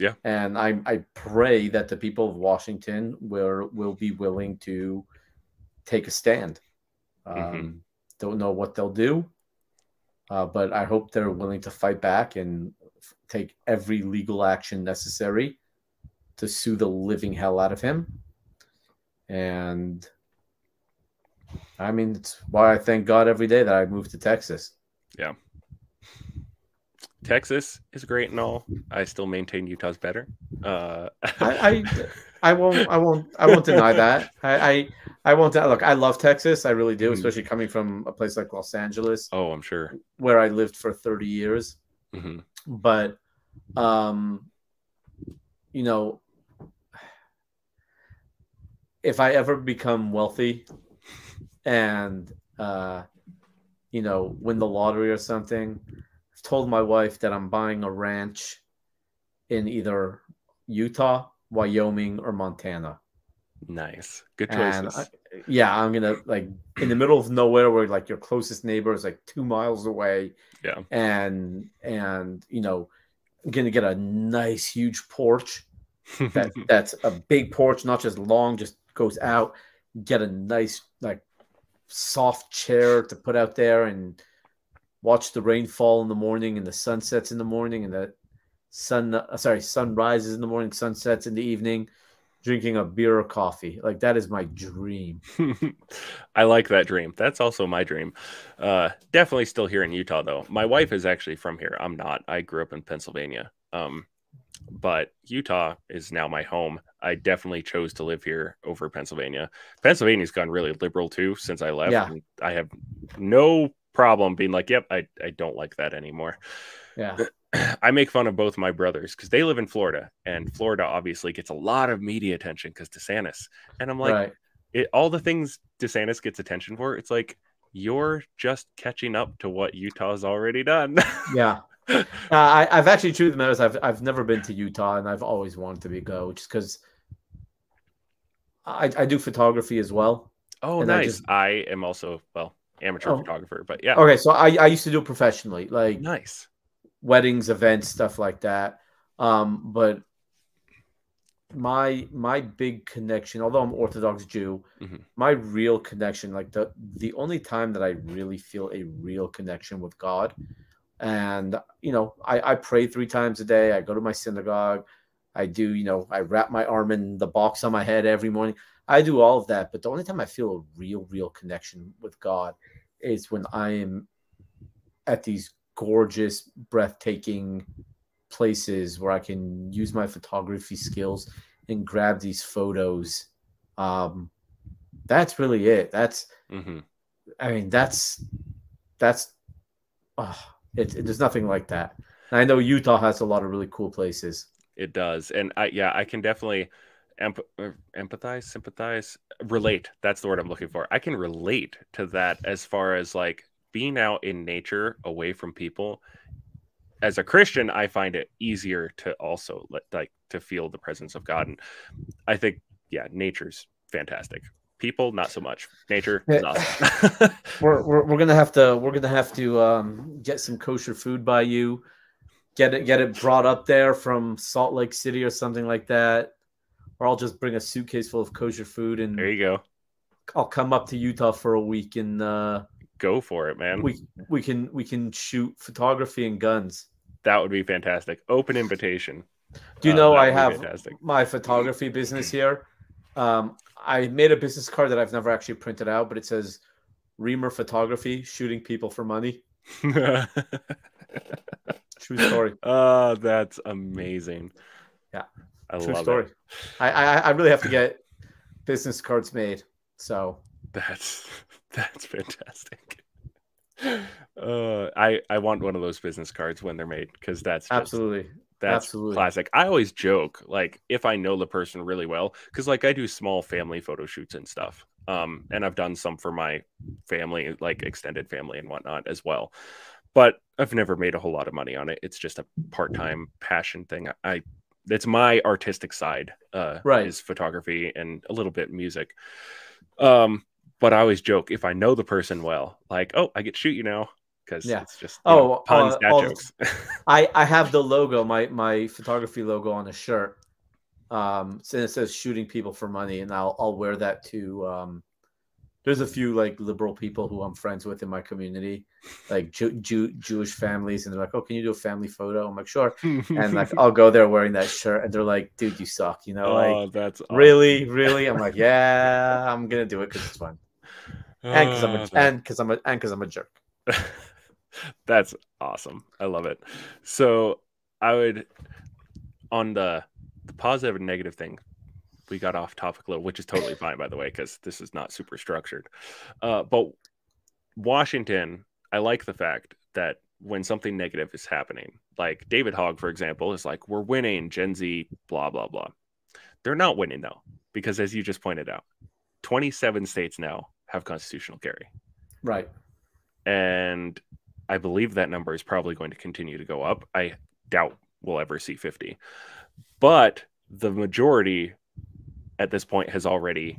Yeah, and I, I pray that the people of Washington will will be willing to take a stand. Um, mm-hmm. Don't know what they'll do, uh, but I hope they're willing to fight back and f- take every legal action necessary to sue the living hell out of him. And I mean, it's why I thank God every day that I moved to Texas. Yeah. Texas is great and all. I still maintain Utah's better. Uh, I, I, I won't, I won't, I won't deny that. I, I, I won't look. I love Texas. I really do, especially coming from a place like Los Angeles. Oh, I'm sure. Where I lived for thirty years. Mm-hmm. But, um, you know, if I ever become wealthy, and uh, you know, win the lottery or something, told my wife that I'm buying a ranch in either Utah, Wyoming, or Montana. Nice. Good choices. I, yeah, I'm going to, like, in the middle of nowhere where, like, your closest neighbor is, like, two miles away. Yeah. And, and you know, I'm going to get a nice, huge porch. That That's a big porch, not just long, just goes out. Get a nice, like, soft chair to put out there and watch the rainfall in the morning and the sunsets in the morning and the sun, uh, sorry, sunrises in the morning, sunsets in the evening, drinking a beer or coffee. Like, that is my dream. I like that dream. That's also my dream. Uh, definitely still here in Utah, though. My wife is actually from here. I'm not. I grew up in Pennsylvania. Um, but Utah is now my home. I definitely chose to live here over Pennsylvania. Pennsylvania's gone really liberal, too, since I left. Yeah. I have no problem being like, yep, I, I don't like that anymore. Yeah. I make fun of both my brothers because they live in Florida, and Florida obviously gets a lot of media attention because DeSantis. And I'm like, right. it, all the things DeSantis gets attention for, it's like, you're just catching up to what Utah's already done. Yeah. Uh, I, I've actually, truth of the matter is, I've, I've never been to Utah, and I've always wanted to be go, just because I, I do photography as well. Oh, nice. I, just... I am also, well, amateur oh. photographer, but yeah. Okay, so I, I used to do it professionally, like nice weddings, events, stuff like that. Um, but my my big connection, although I'm Orthodox Jew, mm-hmm. my real connection, like the the only time that I really feel a real connection with God, and you know, I, I pray three times a day. I go to my synagogue. I do, you know, I wrap my arm in the box on my head every morning. I do all of that, but the only time I feel a real, real connection with God is when I am at these gorgeous, breathtaking places where I can use my photography skills and grab these photos. Um, that's really it. That's, mm-hmm. I mean, that's, that's, oh, it, it, there's nothing like that. And I know Utah has a lot of really cool places. It does. And I, yeah, I can definitely emp- empathize, sympathize, relate. That's the word I'm looking for. I can relate to that as far as like being out in nature away from people. As a Christian, I find it easier to also let, like to feel the presence of God. And I think, yeah, nature's fantastic. People, not so much. Nature, is awesome. we're, we're, we're going to have to, we're going to have to um, get some kosher food by you. Get it, get it brought up there from Salt Lake City or something like that, or I'll just bring a suitcase full of kosher food and there you go. I'll come up to Utah for a week and uh, go for it, man. We we can we can shoot photography and guns. That would be fantastic. Open invitation. Do you know uh, I have fantastic. my photography business here? Um, I made a business card that I've never actually printed out, but it says "Remer Photography, shooting people for money." True story. Oh, that's amazing. Yeah. I True love story. It. I, I I really have to get business cards made. So that's that's fantastic. Uh I, I want one of those business cards when they're made because that's just, absolutely that's absolutely. classic. I always joke, like if I know the person really well, because like I do small family photo shoots and stuff. Um, and I've done some for my family, like extended family and whatnot as well. But I've never made a whole lot of money on it. It's just a part-time passion thing. I, it's my artistic side, uh, right. is photography and a little bit music. Um, but I always joke if I know the person well, like, oh, I get to shoot you now because yeah. it's just oh know, puns, uh, dad all jokes. The, I I have the logo, my my photography logo on a shirt. Um, so it says "shooting people for money," and I'll I'll wear that to. Um, There's a few like liberal people who I'm friends with in my community, like Jew, Jew, Jewish families. And they're like, oh, can you do a family photo? I'm like, sure. And like, I'll go there wearing that shirt. And they're like, dude, you suck. You know, oh, like, that's awesome. really, really. I'm like, yeah, I'm going to do it because it's fun. And because I'm, a, and because I'm, a, and because I'm a jerk. That's awesome. I love it. So I would, on the, the positive and negative thing, we got off topic a little, which is totally fine, by the way, because this is not super structured. Uh, but Washington, I like the fact that when something negative is happening, like David Hogg, for example, is like, we're winning, Gen Z, blah, blah, blah. They're not winning, though, because as you just pointed out, twenty-seven states now have constitutional carry. Right. And I believe that number is probably going to continue to go up. I doubt we'll ever see fifty. But the majority... at this point has already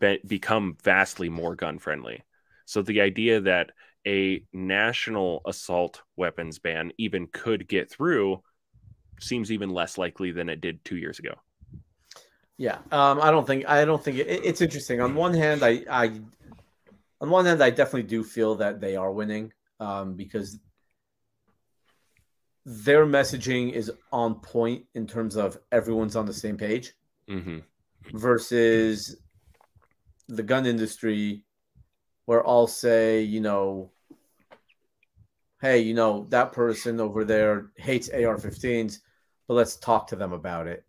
be- become vastly more gun friendly. So the idea that a national assault weapons ban even could get through seems even less likely than it did two years ago. Yeah. Um, I don't think, I don't think it, it's interesting. On one hand, I, I, on one hand, I definitely do feel that they are winning um, because their messaging is on point in terms of everyone's on the same page. Mm-hmm. Versus the gun industry where I'll say, you know, hey, you know, that person over there hates A R fifteens, but let's talk to them about it.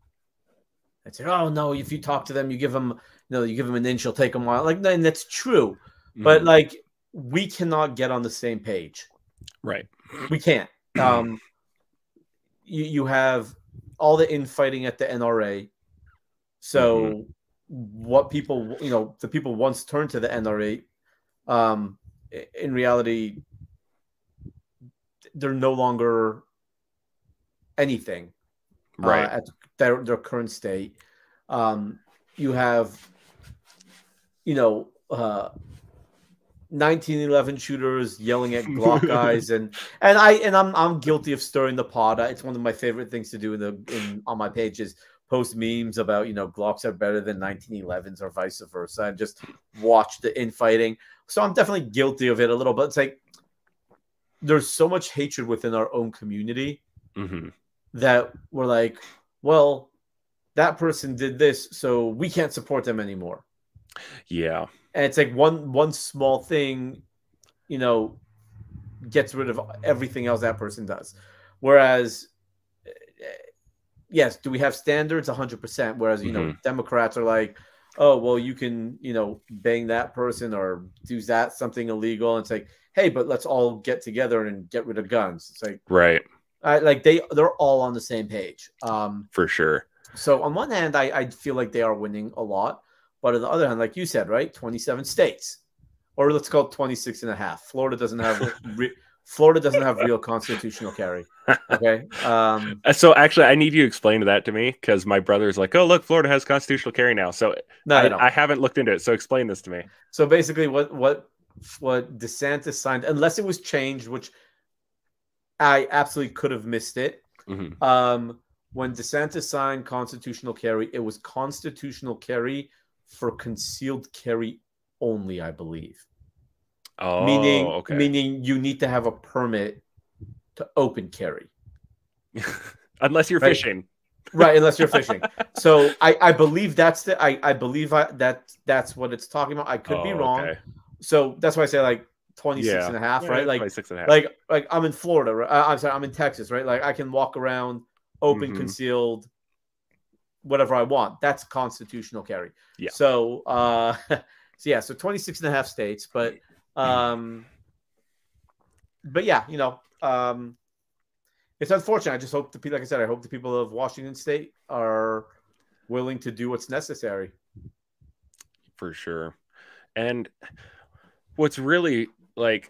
I'd say, oh, no, if you talk to them, you give them, you know, you give them an inch, you'll take them a while. Like, and that's true. Mm-hmm. But, like, we cannot get on the same page. Right. We can't. um, you, you have all the infighting at the N R A. So mm-hmm. what people, you know, the people once turned to the N R A, um, in reality, they're no longer anything, right? Uh, at their, their current state. Um, you have you know, uh, nineteen eleven shooters yelling at Glock guys, and and I and I'm I'm guilty of stirring the pot. It's one of my favorite things to do in the in, on my page is post memes about, you know, Glocks are better than nineteen elevens or vice versa, and just watch the infighting. So I'm definitely guilty of it a little, but it's like there's so much hatred within our own community mm-hmm. that we're like, well, that person did this, so we can't support them anymore. Yeah. And it's like one one small thing, you know, gets rid of everything else that person does. Whereas, yes, do we have standards? one hundred percent. Whereas, you mm-hmm. know, Democrats are like, oh, well, you can, you know, bang that person or do that, something illegal. And it's like, hey, but let's all get together and get rid of guns. It's like, right. I, like they, they're all on the same page. Um, For sure. So on one hand, I, I feel like they are winning a lot. But on the other hand, like you said, right, twenty-seven states, or let's call it twenty-six and a half. Florida doesn't have re- Florida doesn't have real constitutional carry. Okay. Um, so actually, I need you to explain that to me, because my brother's like, "Oh, look, Florida has constitutional carry now." So no, I, I, I haven't looked into it. So explain this to me. So basically, what what what DeSantis signed, unless it was changed, which I absolutely could have missed it. Mm-hmm. Um, when DeSantis signed constitutional carry, it was constitutional carry for concealed carry only, I believe. Oh, meaning, okay. meaning you need to have a permit to open carry. Unless you're right? fishing. Right, unless you're fishing. So I, I believe that's the I, I believe I, that that's what it's talking about. I could oh, be wrong. Okay. So that's why I say like twenty-six yeah. and a half, yeah, right? Like twenty-six and a half. Like like I'm in Florida, right? I'm sorry, I'm in Texas, right? Like I can walk around open, mm-hmm. concealed, whatever I want. That's constitutional carry. Yeah. So, uh, so yeah, so twenty-six and a half states, but, um, but yeah, you know, um, it's unfortunate. I just hope the people, like I said, I hope the people of Washington State are willing to do what's necessary. For sure. And what's really like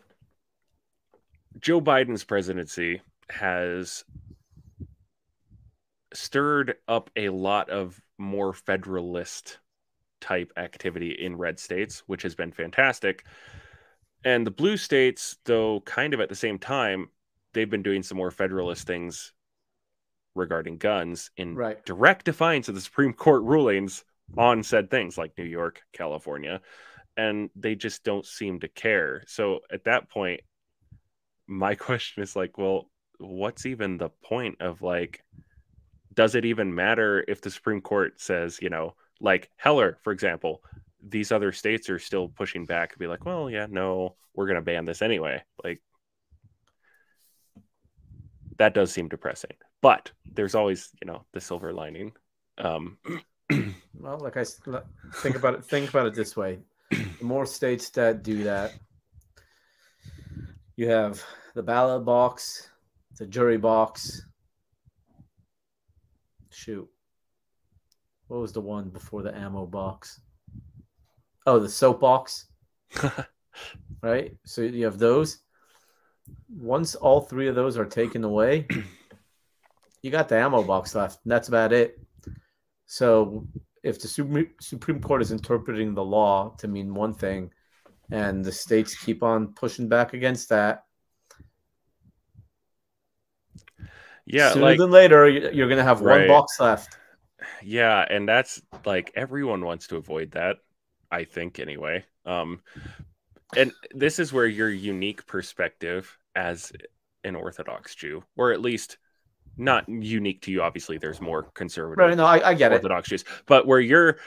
Joe Biden's presidency has stirred up a lot of more federalist type activity in red states, which has been fantastic. And the blue states, though, kind of at the same time, they've been doing some more federalist things regarding guns in right. direct defiance of the Supreme Court rulings on said things like New York, California, and they just don't seem to care. So at that point, my question is like, well, what's even the point of like, does it even matter if the Supreme Court says, you know, like Heller, for example, these other states are still pushing back and be like, well, yeah, no, we're going to ban this anyway. Like, that does seem depressing, but there's always, you know, the silver lining. Um, well, like I think about it, think about it this way. The more states that do that, you have the ballot box, the jury box. Shoot. What was the one before the ammo box? Oh, the soap box. Right? So you have those. Once all three of those are taken away, you got the ammo box left, and that's about it. So if the Supreme Court is interpreting the law to mean one thing, and the states keep on pushing back against that, yeah, sooner like, than later, you're going to have right. one box left. Yeah, and that's like everyone wants to avoid that, I think, anyway. Um, and this is where your unique perspective as an Orthodox Jew, or at least not unique to you, obviously, there's more conservative right, no, I, I get Orthodox it. Jews, but where your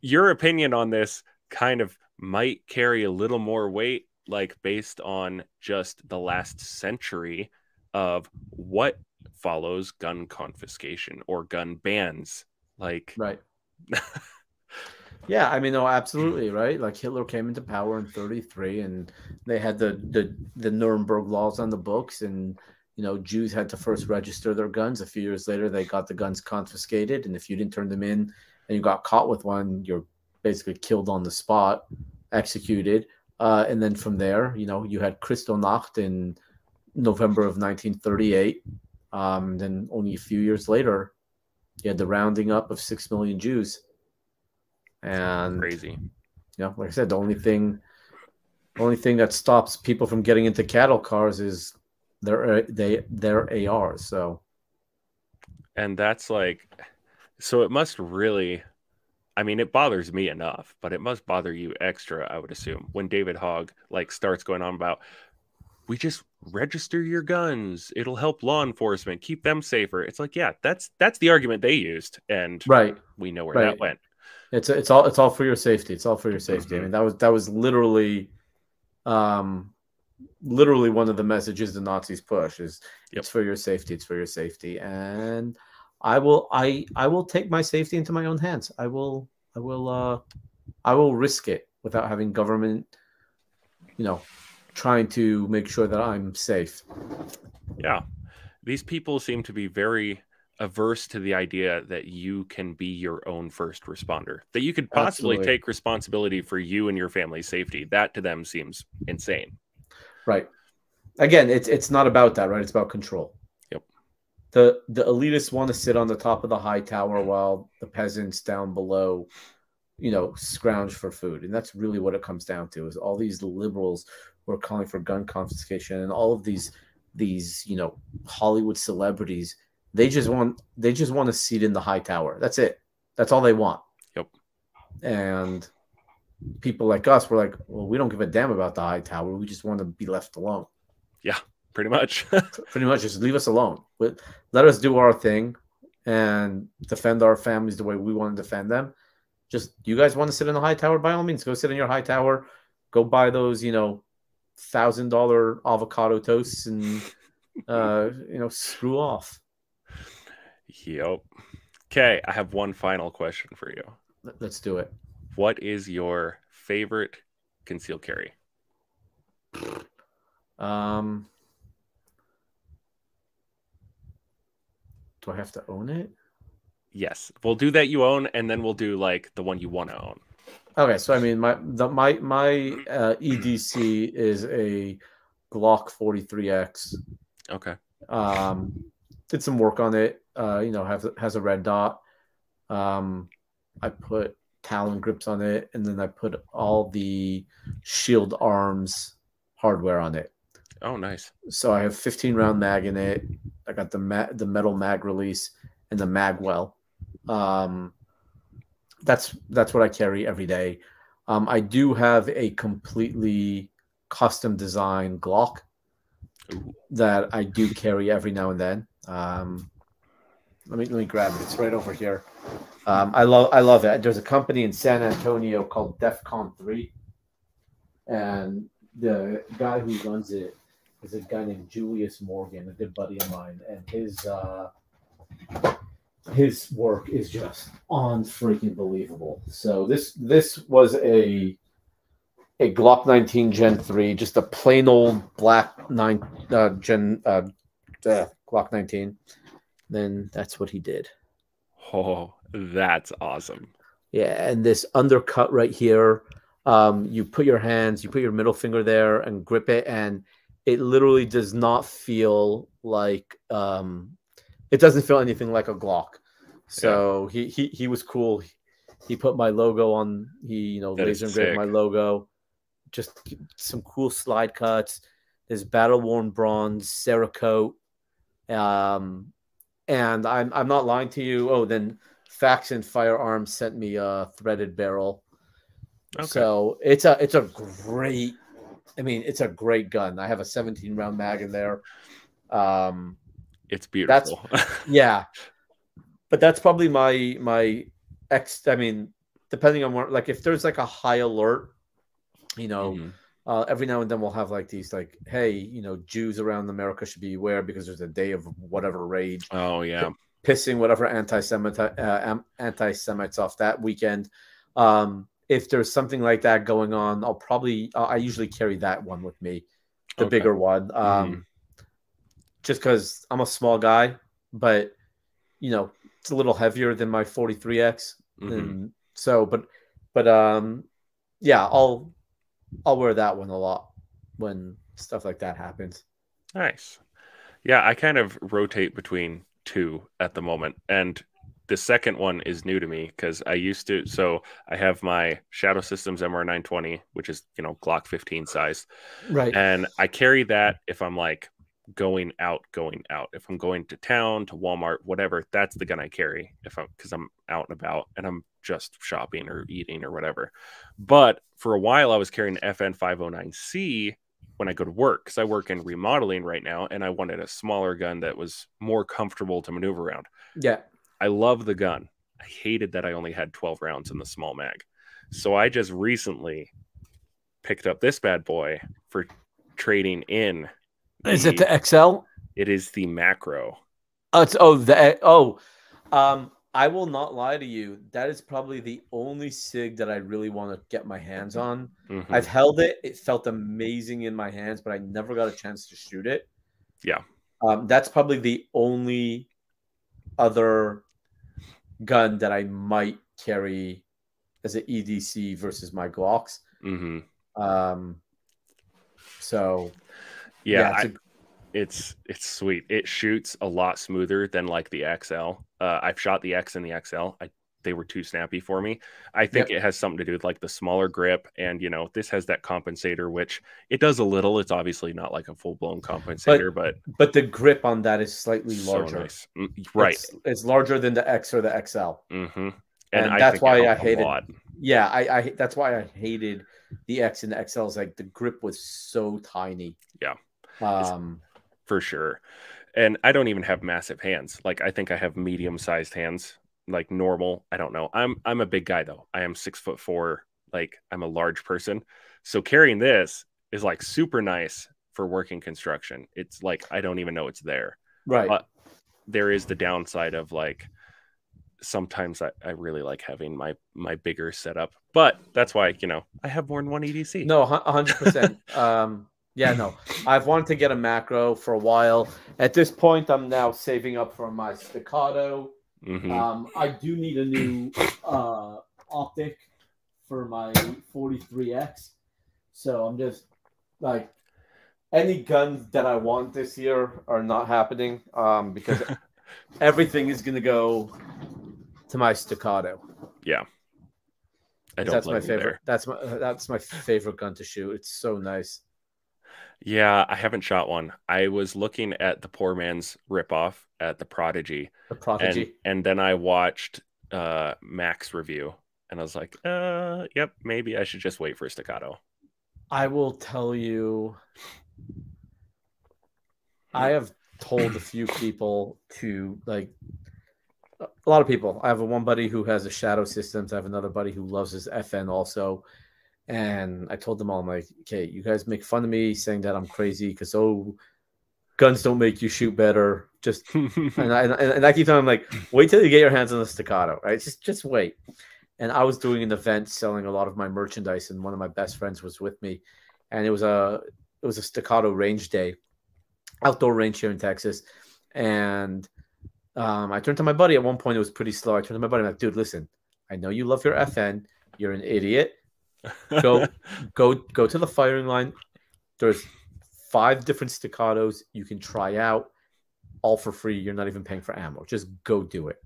your opinion on this kind of might carry a little more weight, like based on just the last century of what follows gun confiscation or gun bans, like right. Yeah, I mean, no, absolutely, right? Like Hitler came into power in thirty-three, and they had the, the the Nuremberg laws on the books, and you know, Jews had to first register their guns. A few years later, they got the guns confiscated, and if you didn't turn them in and you got caught with one, you're basically killed on the spot, executed, uh, and then from there, you know, you had Kristallnacht in November of nineteen thirty-eight. Um, then only a few years later, you had the rounding up of six million Jews, and crazy. you know, like I said, the only thing, only thing that stops people from getting into cattle cars is their they their A Rs. So, and that's like, so it must really, I mean, it bothers me enough, but it must bother you extra, I would assume, when David Hogg like starts going on about, we just register your guns, it'll help law enforcement, keep them safer. It's like, yeah, that's that's the argument they used, and right, we know where right. that went. It's it's all it's all for your safety. It's all for your safety. Mm-hmm. I mean, that was that was literally, um, literally one of the messages the Nazis push is yep. it's for your safety. It's for your safety, and I will I I will take my safety into my own hands. I will I will uh, I will risk it without having government, you know, trying to make sure that I'm safe. Yeah, these people seem to be very averse to the idea that you can be your own first responder, that you could possibly Absolutely. take responsibility for you and your family's safety. That to them seems insane. Right. Again, it's it's not about that, right? It's about control. Yep. The the elitists want to sit on the top of the high tower while the peasants down below, you know, scrounge for food. And that's really what it comes down to, is all these liberals who are calling for gun confiscation and all of these these, you know, Hollywood celebrities. They just want they just want a seat in the high tower. That's it. That's all they want. Yep. And people like us were like, well, we don't give a damn about the high tower. We just want to be left alone. Yeah, pretty much. Pretty much, just leave us alone. Let us do our thing and defend our families the way we want to defend them. Just, you guys want to sit in the high tower? By all means, go sit in your high tower. Go buy those, you know, thousand dollar avocado toasts and uh, you know, screw off. Yep. Okay, I have one final question for you. Let's do it. What is your favorite concealed carry? Um, do I have to own it? Yes, we'll do that you own, and then we'll do like the one you want to own. Okay, so I mean, my the, my my uh, E D C is a Glock forty-three X. Okay. Um, did some work on it. Uh, you know, have, has a red dot. Um, I put Talon grips on it, and then I put all the Shield Arms hardware on it. Oh, nice! So I have fifteen round mag in it. I got the ma- the metal mag release and the mag well. Um, that's that's what I carry every day. Um, I do have a completely custom designed Glock Ooh. that I do carry every now and then. Um, Let me let me grab it. It's right over here. Um, I love I love it. There's a company in San Antonio called DEFCON three, and the guy who runs it is a guy named Julius Morgan, a good buddy of mine, and his uh, his work is just unfreaking believable. So this this was a a Glock nineteen Gen three, just a plain old black nine uh, Gen uh, uh, Glock nineteen. Then that's what he did. Oh, that's awesome. Yeah, and this undercut right here, um, you put your hands, you put your middle finger there and grip it, and it literally does not feel like, um, it doesn't feel anything like a Glock. So yeah. he, he he was cool. He, he put my logo on, he, you know, that laser engraved my logo. Just some cool slide cuts. There's battle-worn bronze, Cerakote, um... And I'm I'm not lying to you. Oh, then Fax and Firearms sent me a threaded barrel. Okay. So it's a it's a great. I mean, it's a great gun. I have a seventeen round mag in there. Um, it's beautiful. That's, yeah, but that's probably my my ex. I mean, depending on what, like if there's like a high alert, you know. Mm-hmm. Uh, every now and then we'll have like these, like, hey, you know, Jews around America should beware because there's a day of whatever rage. Oh yeah, pissing whatever anti-Semite uh, anti-Semites off that weekend. Um, if there's something like that going on, I'll probably uh, I usually carry that one with me, the okay. bigger one, um, mm-hmm. just because I'm a small guy, but you know it's a little heavier than my forty-three X. Mm-hmm. And so, but but um, yeah, I'll. I'll wear that one a lot when stuff like that happens. Nice. Yeah, I kind of rotate between two at the moment. And the second one is new to me because I used to, so I have my Shadow Systems M R nine twenty, which is, you know, Glock fifteen size. Right. And I carry that if I'm like going out, going out, if I'm going to town, to Walmart, whatever, that's the gun I carry if I'm, because I'm out and about and I'm just shopping or eating or whatever. But for a while I was carrying an F N five oh nine C when I go to work, because I work in remodeling right now, and I wanted a smaller gun that was more comfortable to maneuver around. Yeah. I love the gun. I hated that I only had twelve rounds in the small mag. So I just recently picked up this bad boy for trading in. The, is it the X L? It is the Macro. Oh, it's, oh, the, oh, um, I will not lie to you. That is probably the only SIG that I really want to get my hands on. Mm-hmm. I've held it. It felt amazing in my hands, but I never got a chance to shoot it. Yeah. Um, that's probably the only other gun that I might carry as an E D C versus my Glocks. Mm-hmm. Um, so, yeah, yeah it's, I, a... it's it's sweet. It shoots a lot smoother than like the X L. Uh, I've shot the X and the X L. I, they were too snappy for me. I think yep. it has something to do with like the smaller grip, and you know, this has that compensator, which it does a little. It's obviously not like a full blown compensator, but but, but the grip on that is slightly so larger. Nice. Right, it's, it's larger than the X or the X L. Mm-hmm. and, and I that's think why I hated. Yeah, I, I that's why I hated the X and the X Ls. Like the grip was so tiny. Yeah, um, for sure. And I don't even have massive hands. Like I think I have medium sized hands. Like normal, I don't know. I'm I'm a big guy though. I am six foot four. Like I'm a large person, so carrying this is like super nice for working construction. It's like I don't even know it's there. Right. But there is the downside of like sometimes I, I really like having my my bigger setup, but that's why you know I have more than one E D C. No, a hundred percent. Um, yeah, no. I've wanted to get a Macro for a while. At this point, I'm now saving up for my Staccato. Mm-hmm. Um, I do need a new uh, optic for my forty-three X, so I'm just like any guns that I want this year are not happening um, because everything is going to go to my Staccato. Yeah, I don't that's my favorite. There. That's my that's my favorite gun to shoot. It's so nice. Yeah, I haven't shot one. I was looking at the poor man's ripoff at the Prodigy. The Prodigy. And, and then I watched uh, Mac's review, and I was like, uh, yep, maybe I should just wait for a Staccato. I will tell you, I have told a few people to, like, a lot of people. I have a one buddy who has a Shadow Systems. I have another buddy who loves his F N also. And I told them all, I'm like, okay, you guys make fun of me saying that I'm crazy because, oh, guns don't make you shoot better. Just and, I, and I keep telling them, like, wait till you get your hands on the Staccato, right? Just just wait. And I was doing an event selling a lot of my merchandise, and one of my best friends was with me. And it was a it was a Staccato range day, outdoor range here in Texas. And um, I turned to my buddy. At one point, it was pretty slow. I turned to my buddy, I'm like, dude, listen, I know you love your F N. You're an idiot. go go go to the firing line. There's five different Staccatos you can try out, all for free. You're not even paying for ammo. Just go do it.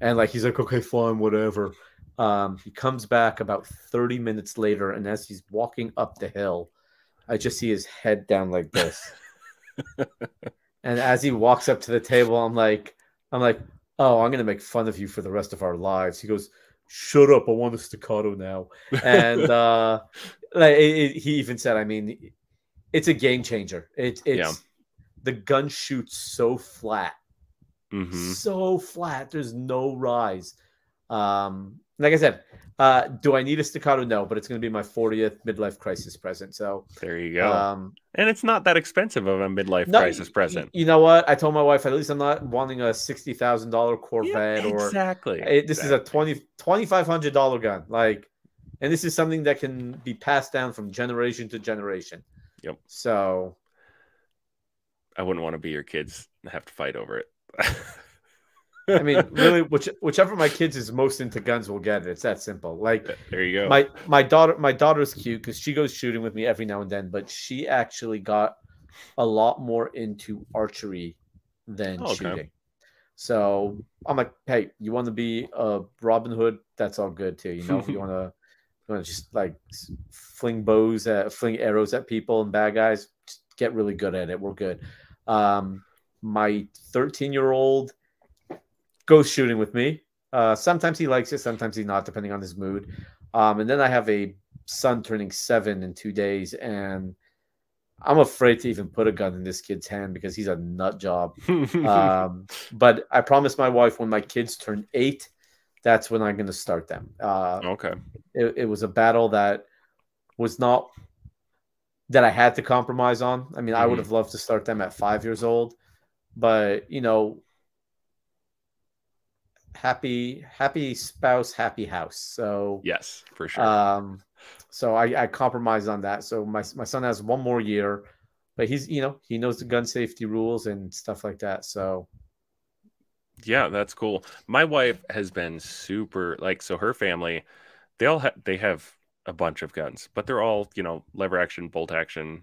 And like he's like, okay, fine, whatever. Um, he comes back about thirty minutes later, and as he's walking up the hill, I just see his head down like this. And as he walks up to the table, I'm like, I'm like, oh, I'm gonna make fun of you for the rest of our lives. He goes, shut up, I want a Staccato now. And uh, like it, it, he even said, I mean, it's a game changer. It, it's yeah. The gun shoots so flat, mm-hmm. so flat. There's no rise. Um, like I said, uh, do I need a Staccato? No, but it's going to be my fortieth midlife crisis present. So there you go. Um, and it's not that expensive of a midlife no, crisis present. You know what? I told my wife, at least I'm not wanting a sixty thousand dollars Corvette. Yeah, exactly. Or it, this exactly. is a twenty, twenty-five hundred dollars gun. Like, and this is something that can be passed down from generation to generation. Yep. So I wouldn't want to be your kids and have to fight over it. I mean, really, which, whichever my kids is most into guns will get it. It's that simple. Like, there you go. My my daughter, my daughter's cute because she goes shooting with me every now and then, but she actually got a lot more into archery than oh, okay. shooting. So I'm like, hey, you want to be a Robin Hood? That's all good too. You know, if you want to, you want to just like fling bows, at, fling arrows at people and bad guys, just get really good at it. We're good. Um, my thirteen year old goes shooting with me. Uh, sometimes he likes it, sometimes he's not, depending on his mood. Um, and then I have a son turning seven in two days, and I'm afraid to even put a gun in this kid's hand because he's a nut job. um, but I promised my wife when my kids turn eight, that's when I'm going to start them. Uh, okay. It, it was a battle that was not that I had to compromise on. I mean, mm-hmm. I would have loved to start them at five years old, but you know, happy, happy spouse, happy house. So yes, for sure. Um, so I, I compromised on that. So my my son has one more year, but he's, you know, he knows the gun safety rules and stuff like that. So yeah, that's cool. My wife has been super like, so her family, they all have, they have a bunch of guns, but they're all, you know, lever action, bolt action,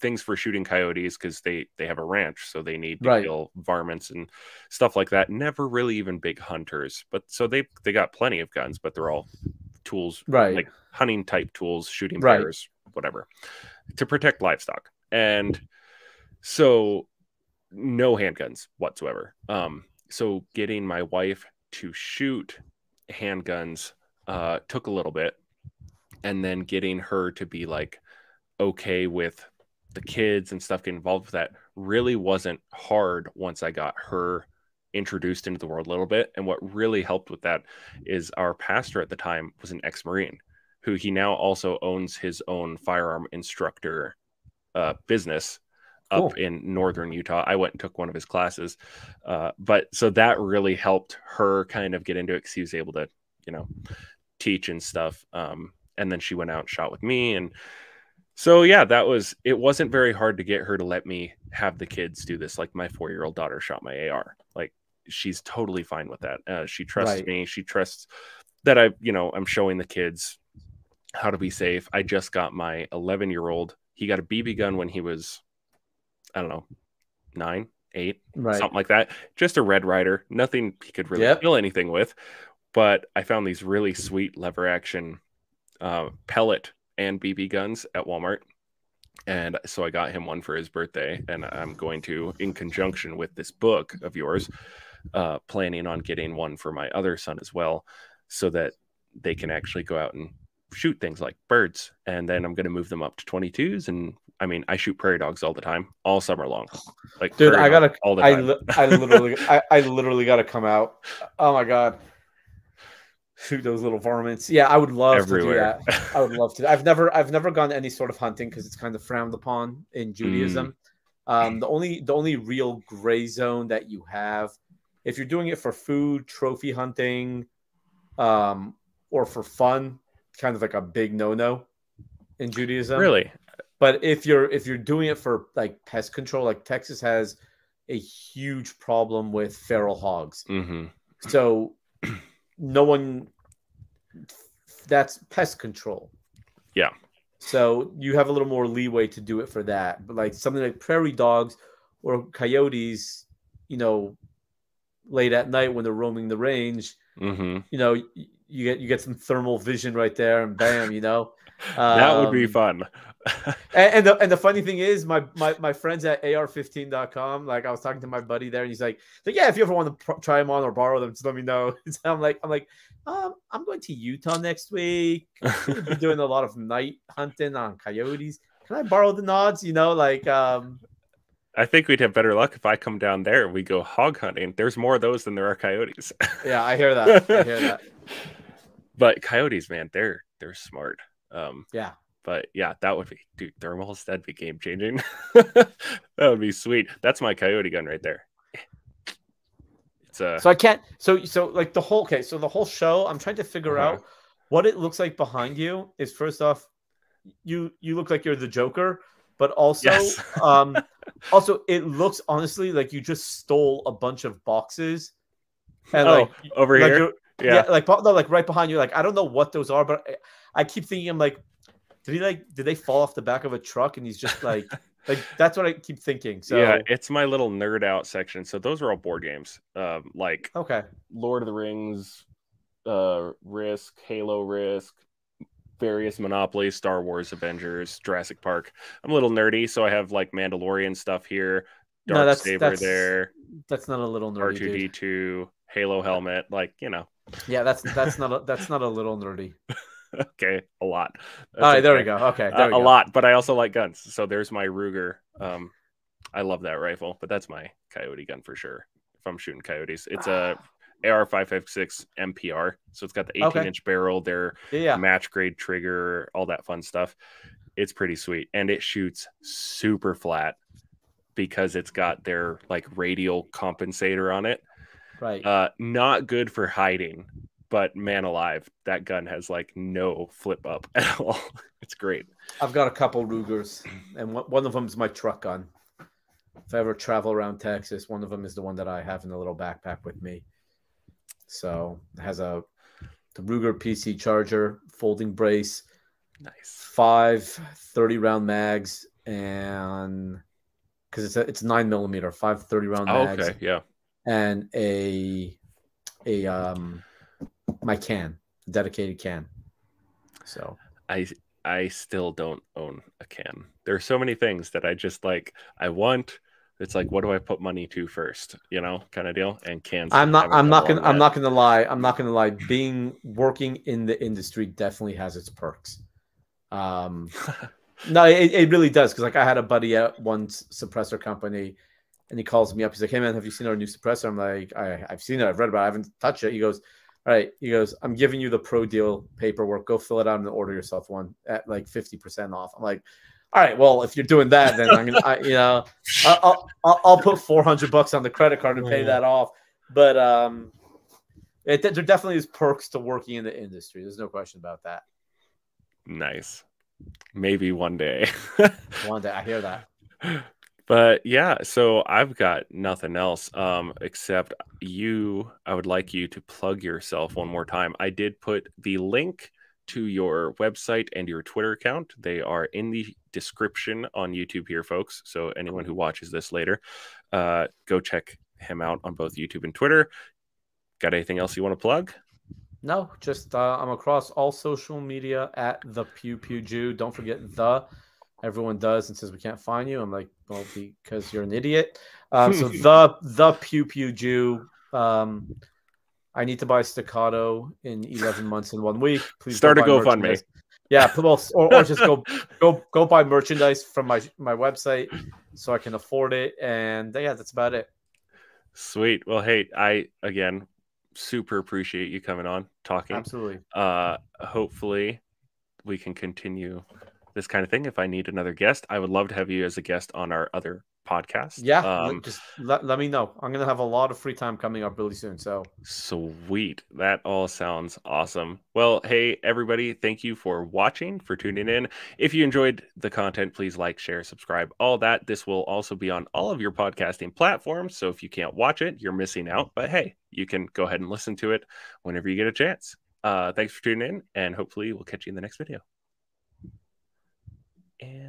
things for shooting coyotes because they they have a ranch, so they need to right. kill varmints and stuff like that. Never really even big hunters, but so they they got plenty of guns, but they're all tools, right, like hunting type tools, shooting right. bears, whatever, to protect livestock. And so no handguns whatsoever. Um so getting my wife to shoot handguns uh took a little bit, and then getting her to be like okay with the kids and stuff getting involved with that really wasn't hard once I got her introduced into the world a little bit. And what really helped with that is our pastor at the time was an ex-Marine who he now also owns his own firearm instructor uh, business up cool. in northern Utah. I went and took one of his classes. Uh, but so that really helped her kind of get into it because he was able to, you know, teach and stuff. Um, and then she went out and shot with me. And so, yeah, that was, it wasn't very hard to get her to let me have the kids do this. Like my four-year-old daughter shot my A R. Like she's totally fine with that. Uh, she trusts right. me. She trusts that I, you know, I'm showing the kids how to be safe. I just got my eleven-year-old. He got a B B gun when he was, I don't know, nine, eight, right. something like that. Just a Red Ryder. Nothing he could really yep. kill anything with. But I found these really sweet lever action uh, pellet and B B guns at Walmart, and so I got him one for his birthday, and I'm going to, in conjunction with this book of yours, uh, planning on getting one for my other son as well, so that they can actually go out and shoot things like birds. And then I'm going to move them up to twenty-twos, and I mean, I shoot prairie dogs all the time, all summer long. Like, dude, I gotta, all the time. I, li- I literally, I, I literally gotta come out. Oh my god. Shoot those little varmints. Yeah, I would love Everywhere. to do that. I would love to. I've never, I've never gone to any sort of hunting because it's kind of frowned upon in Judaism. Mm. Um, the only, the only real gray zone that you have, if you're doing it for food, trophy hunting, um, or for fun, kind of like a big no-no in Judaism. Really? But if you're, if you're doing it for like pest control, like Texas has a huge problem with feral hogs. Mm-hmm. So. No one, that's pest control. Yeah. So you have a little more leeway to do it for that. But like something like prairie dogs or coyotes, you know, late at night when they're roaming the range, mm-hmm. you know, you get you get some thermal vision right there, and bam, you know. Um, that would be fun. and and the, and the funny thing is, my, my my friends at A R fifteen dot com, like I was talking to my buddy there, and he's like, yeah, if you ever want to pr- try them on or borrow them, just let me know. So I'm like, I'm like, um, I'm going to Utah next week. I've been doing a lot of night hunting on coyotes. Can I borrow the nods? You know, like um, I think we'd have better luck if I come down there and we go hog hunting. There's more of those than there are coyotes. Yeah, I hear that. I hear that. But coyotes, man, they're they're smart. Um, yeah. But yeah, that would be, dude, thermals, that'd be game changing. That would be sweet. That's my coyote gun right there. It's a... So I can't, so, so like the whole, okay, so the whole show, I'm trying to figure uh-huh. out what it looks like behind you is first off, you, you look like you're the Joker, but also, yes. um, also it looks honestly like you just stole a bunch of boxes. And oh, like over like here. Yeah. yeah, like no, like right behind you. Like I don't know what those are, but I, I keep thinking I'm like, did he like? Did they fall off the back of a truck? And he's just like Like, that's what I keep thinking. So yeah, it's my little nerd out section. So those are all board games, uh, like okay, Lord of the Rings, uh, Risk, Halo, Risk, various Monopoly, Star Wars, Avengers, Jurassic Park. I'm a little nerdy, so I have like Mandalorian stuff here. Dark no, that's, Saber that's, there. That's not a little nerdy. R two D two, dude. Halo helmet, like, you know. Yeah, that's that's not a, that's not a little nerdy. Okay, a lot. That's all right, okay. There we go. Okay, there we uh, go. A lot, but I also like guns. So there's my Ruger. Um, I love that rifle, but that's my coyote gun for sure. If I'm shooting coyotes, it's a A R five fifty-six M P R. So it's got the eighteen inch barrel, their yeah. match grade trigger, all that fun stuff. It's pretty sweet, and it shoots super flat because it's got their like radial compensator on it. Right. Uh, not good for hiding. But man alive, that gun has like no flip up at all. It's great. I've got a couple Rugers, and one of them is my truck gun. If I ever travel around Texas, one of them is the one that I have in the little backpack with me. So it has a the Ruger P C Charger folding brace, nice, five thirty round mags, and because it's a, it's nine millimeter, five thirty round oh, mags. Okay, yeah, and a a um. my can, dedicated can. So I I still don't own a can. There are so many things that I just like. I want. It's like, what do I put money to first? You know, kind of deal. And cans. I'm not. I'm not gonna. I'm not gonna lie. I'm not gonna lie. Being working in the industry definitely has its perks. Um, no, it, it really does. Because like I had a buddy at one suppressor company, and he calls me up. He's like, "Hey man, have you seen our new suppressor?" I'm like, I, "I've seen it. I've read about it. I haven't touched it." He goes, "All right," he goes, "I'm giving you the pro deal paperwork. Go fill it out and order yourself one at like fifty percent off." I'm like, "All right, well, if you're doing that, then I'm gonna, I, you know, I'll, I'll I'll put four hundred bucks on the credit card and pay that off." But um, it, there definitely is perks to working in the industry. There's no question about that. Nice. Maybe one day. One day, I hear that. But yeah, so I've got nothing else um, except you. I would like you to plug yourself one more time. I did put the link to your website and your Twitter account. They are in the description on YouTube here, folks. So anyone who watches this later, uh, go check him out on both YouTube and Twitter. Got anything else you want to plug? No, just uh, I'm across all social media at the Pew Pew Jew. Don't forget the. Everyone does and says we can't find you. I'm like, well, because you're an idiot. Um, so the the Pew Pew Jew. Um, I need to buy Staccato in eleven months in one week. Please start a GoFundMe. Yeah, well, or, or just go go go buy merchandise from my my website so I can afford it. And yeah, that's about it. Sweet. Well, hey, I again super appreciate you coming on, talking. Absolutely. Uh, hopefully, we can continue this kind of thing. If I need another guest, I would love to have you as a guest on our other podcast. Yeah, um, just let, let me know. I'm going to have a lot of free time coming up really soon. So sweet. That all sounds awesome. Well, hey, everybody, thank you for watching, for tuning in. If you enjoyed the content, please like, share, subscribe, all that. This will also be on all of your podcasting platforms. So if you can't watch it, you're missing out. But hey, you can go ahead and listen to it whenever you get a chance. Uh, thanks for tuning in, and hopefully we'll catch you in the next video. And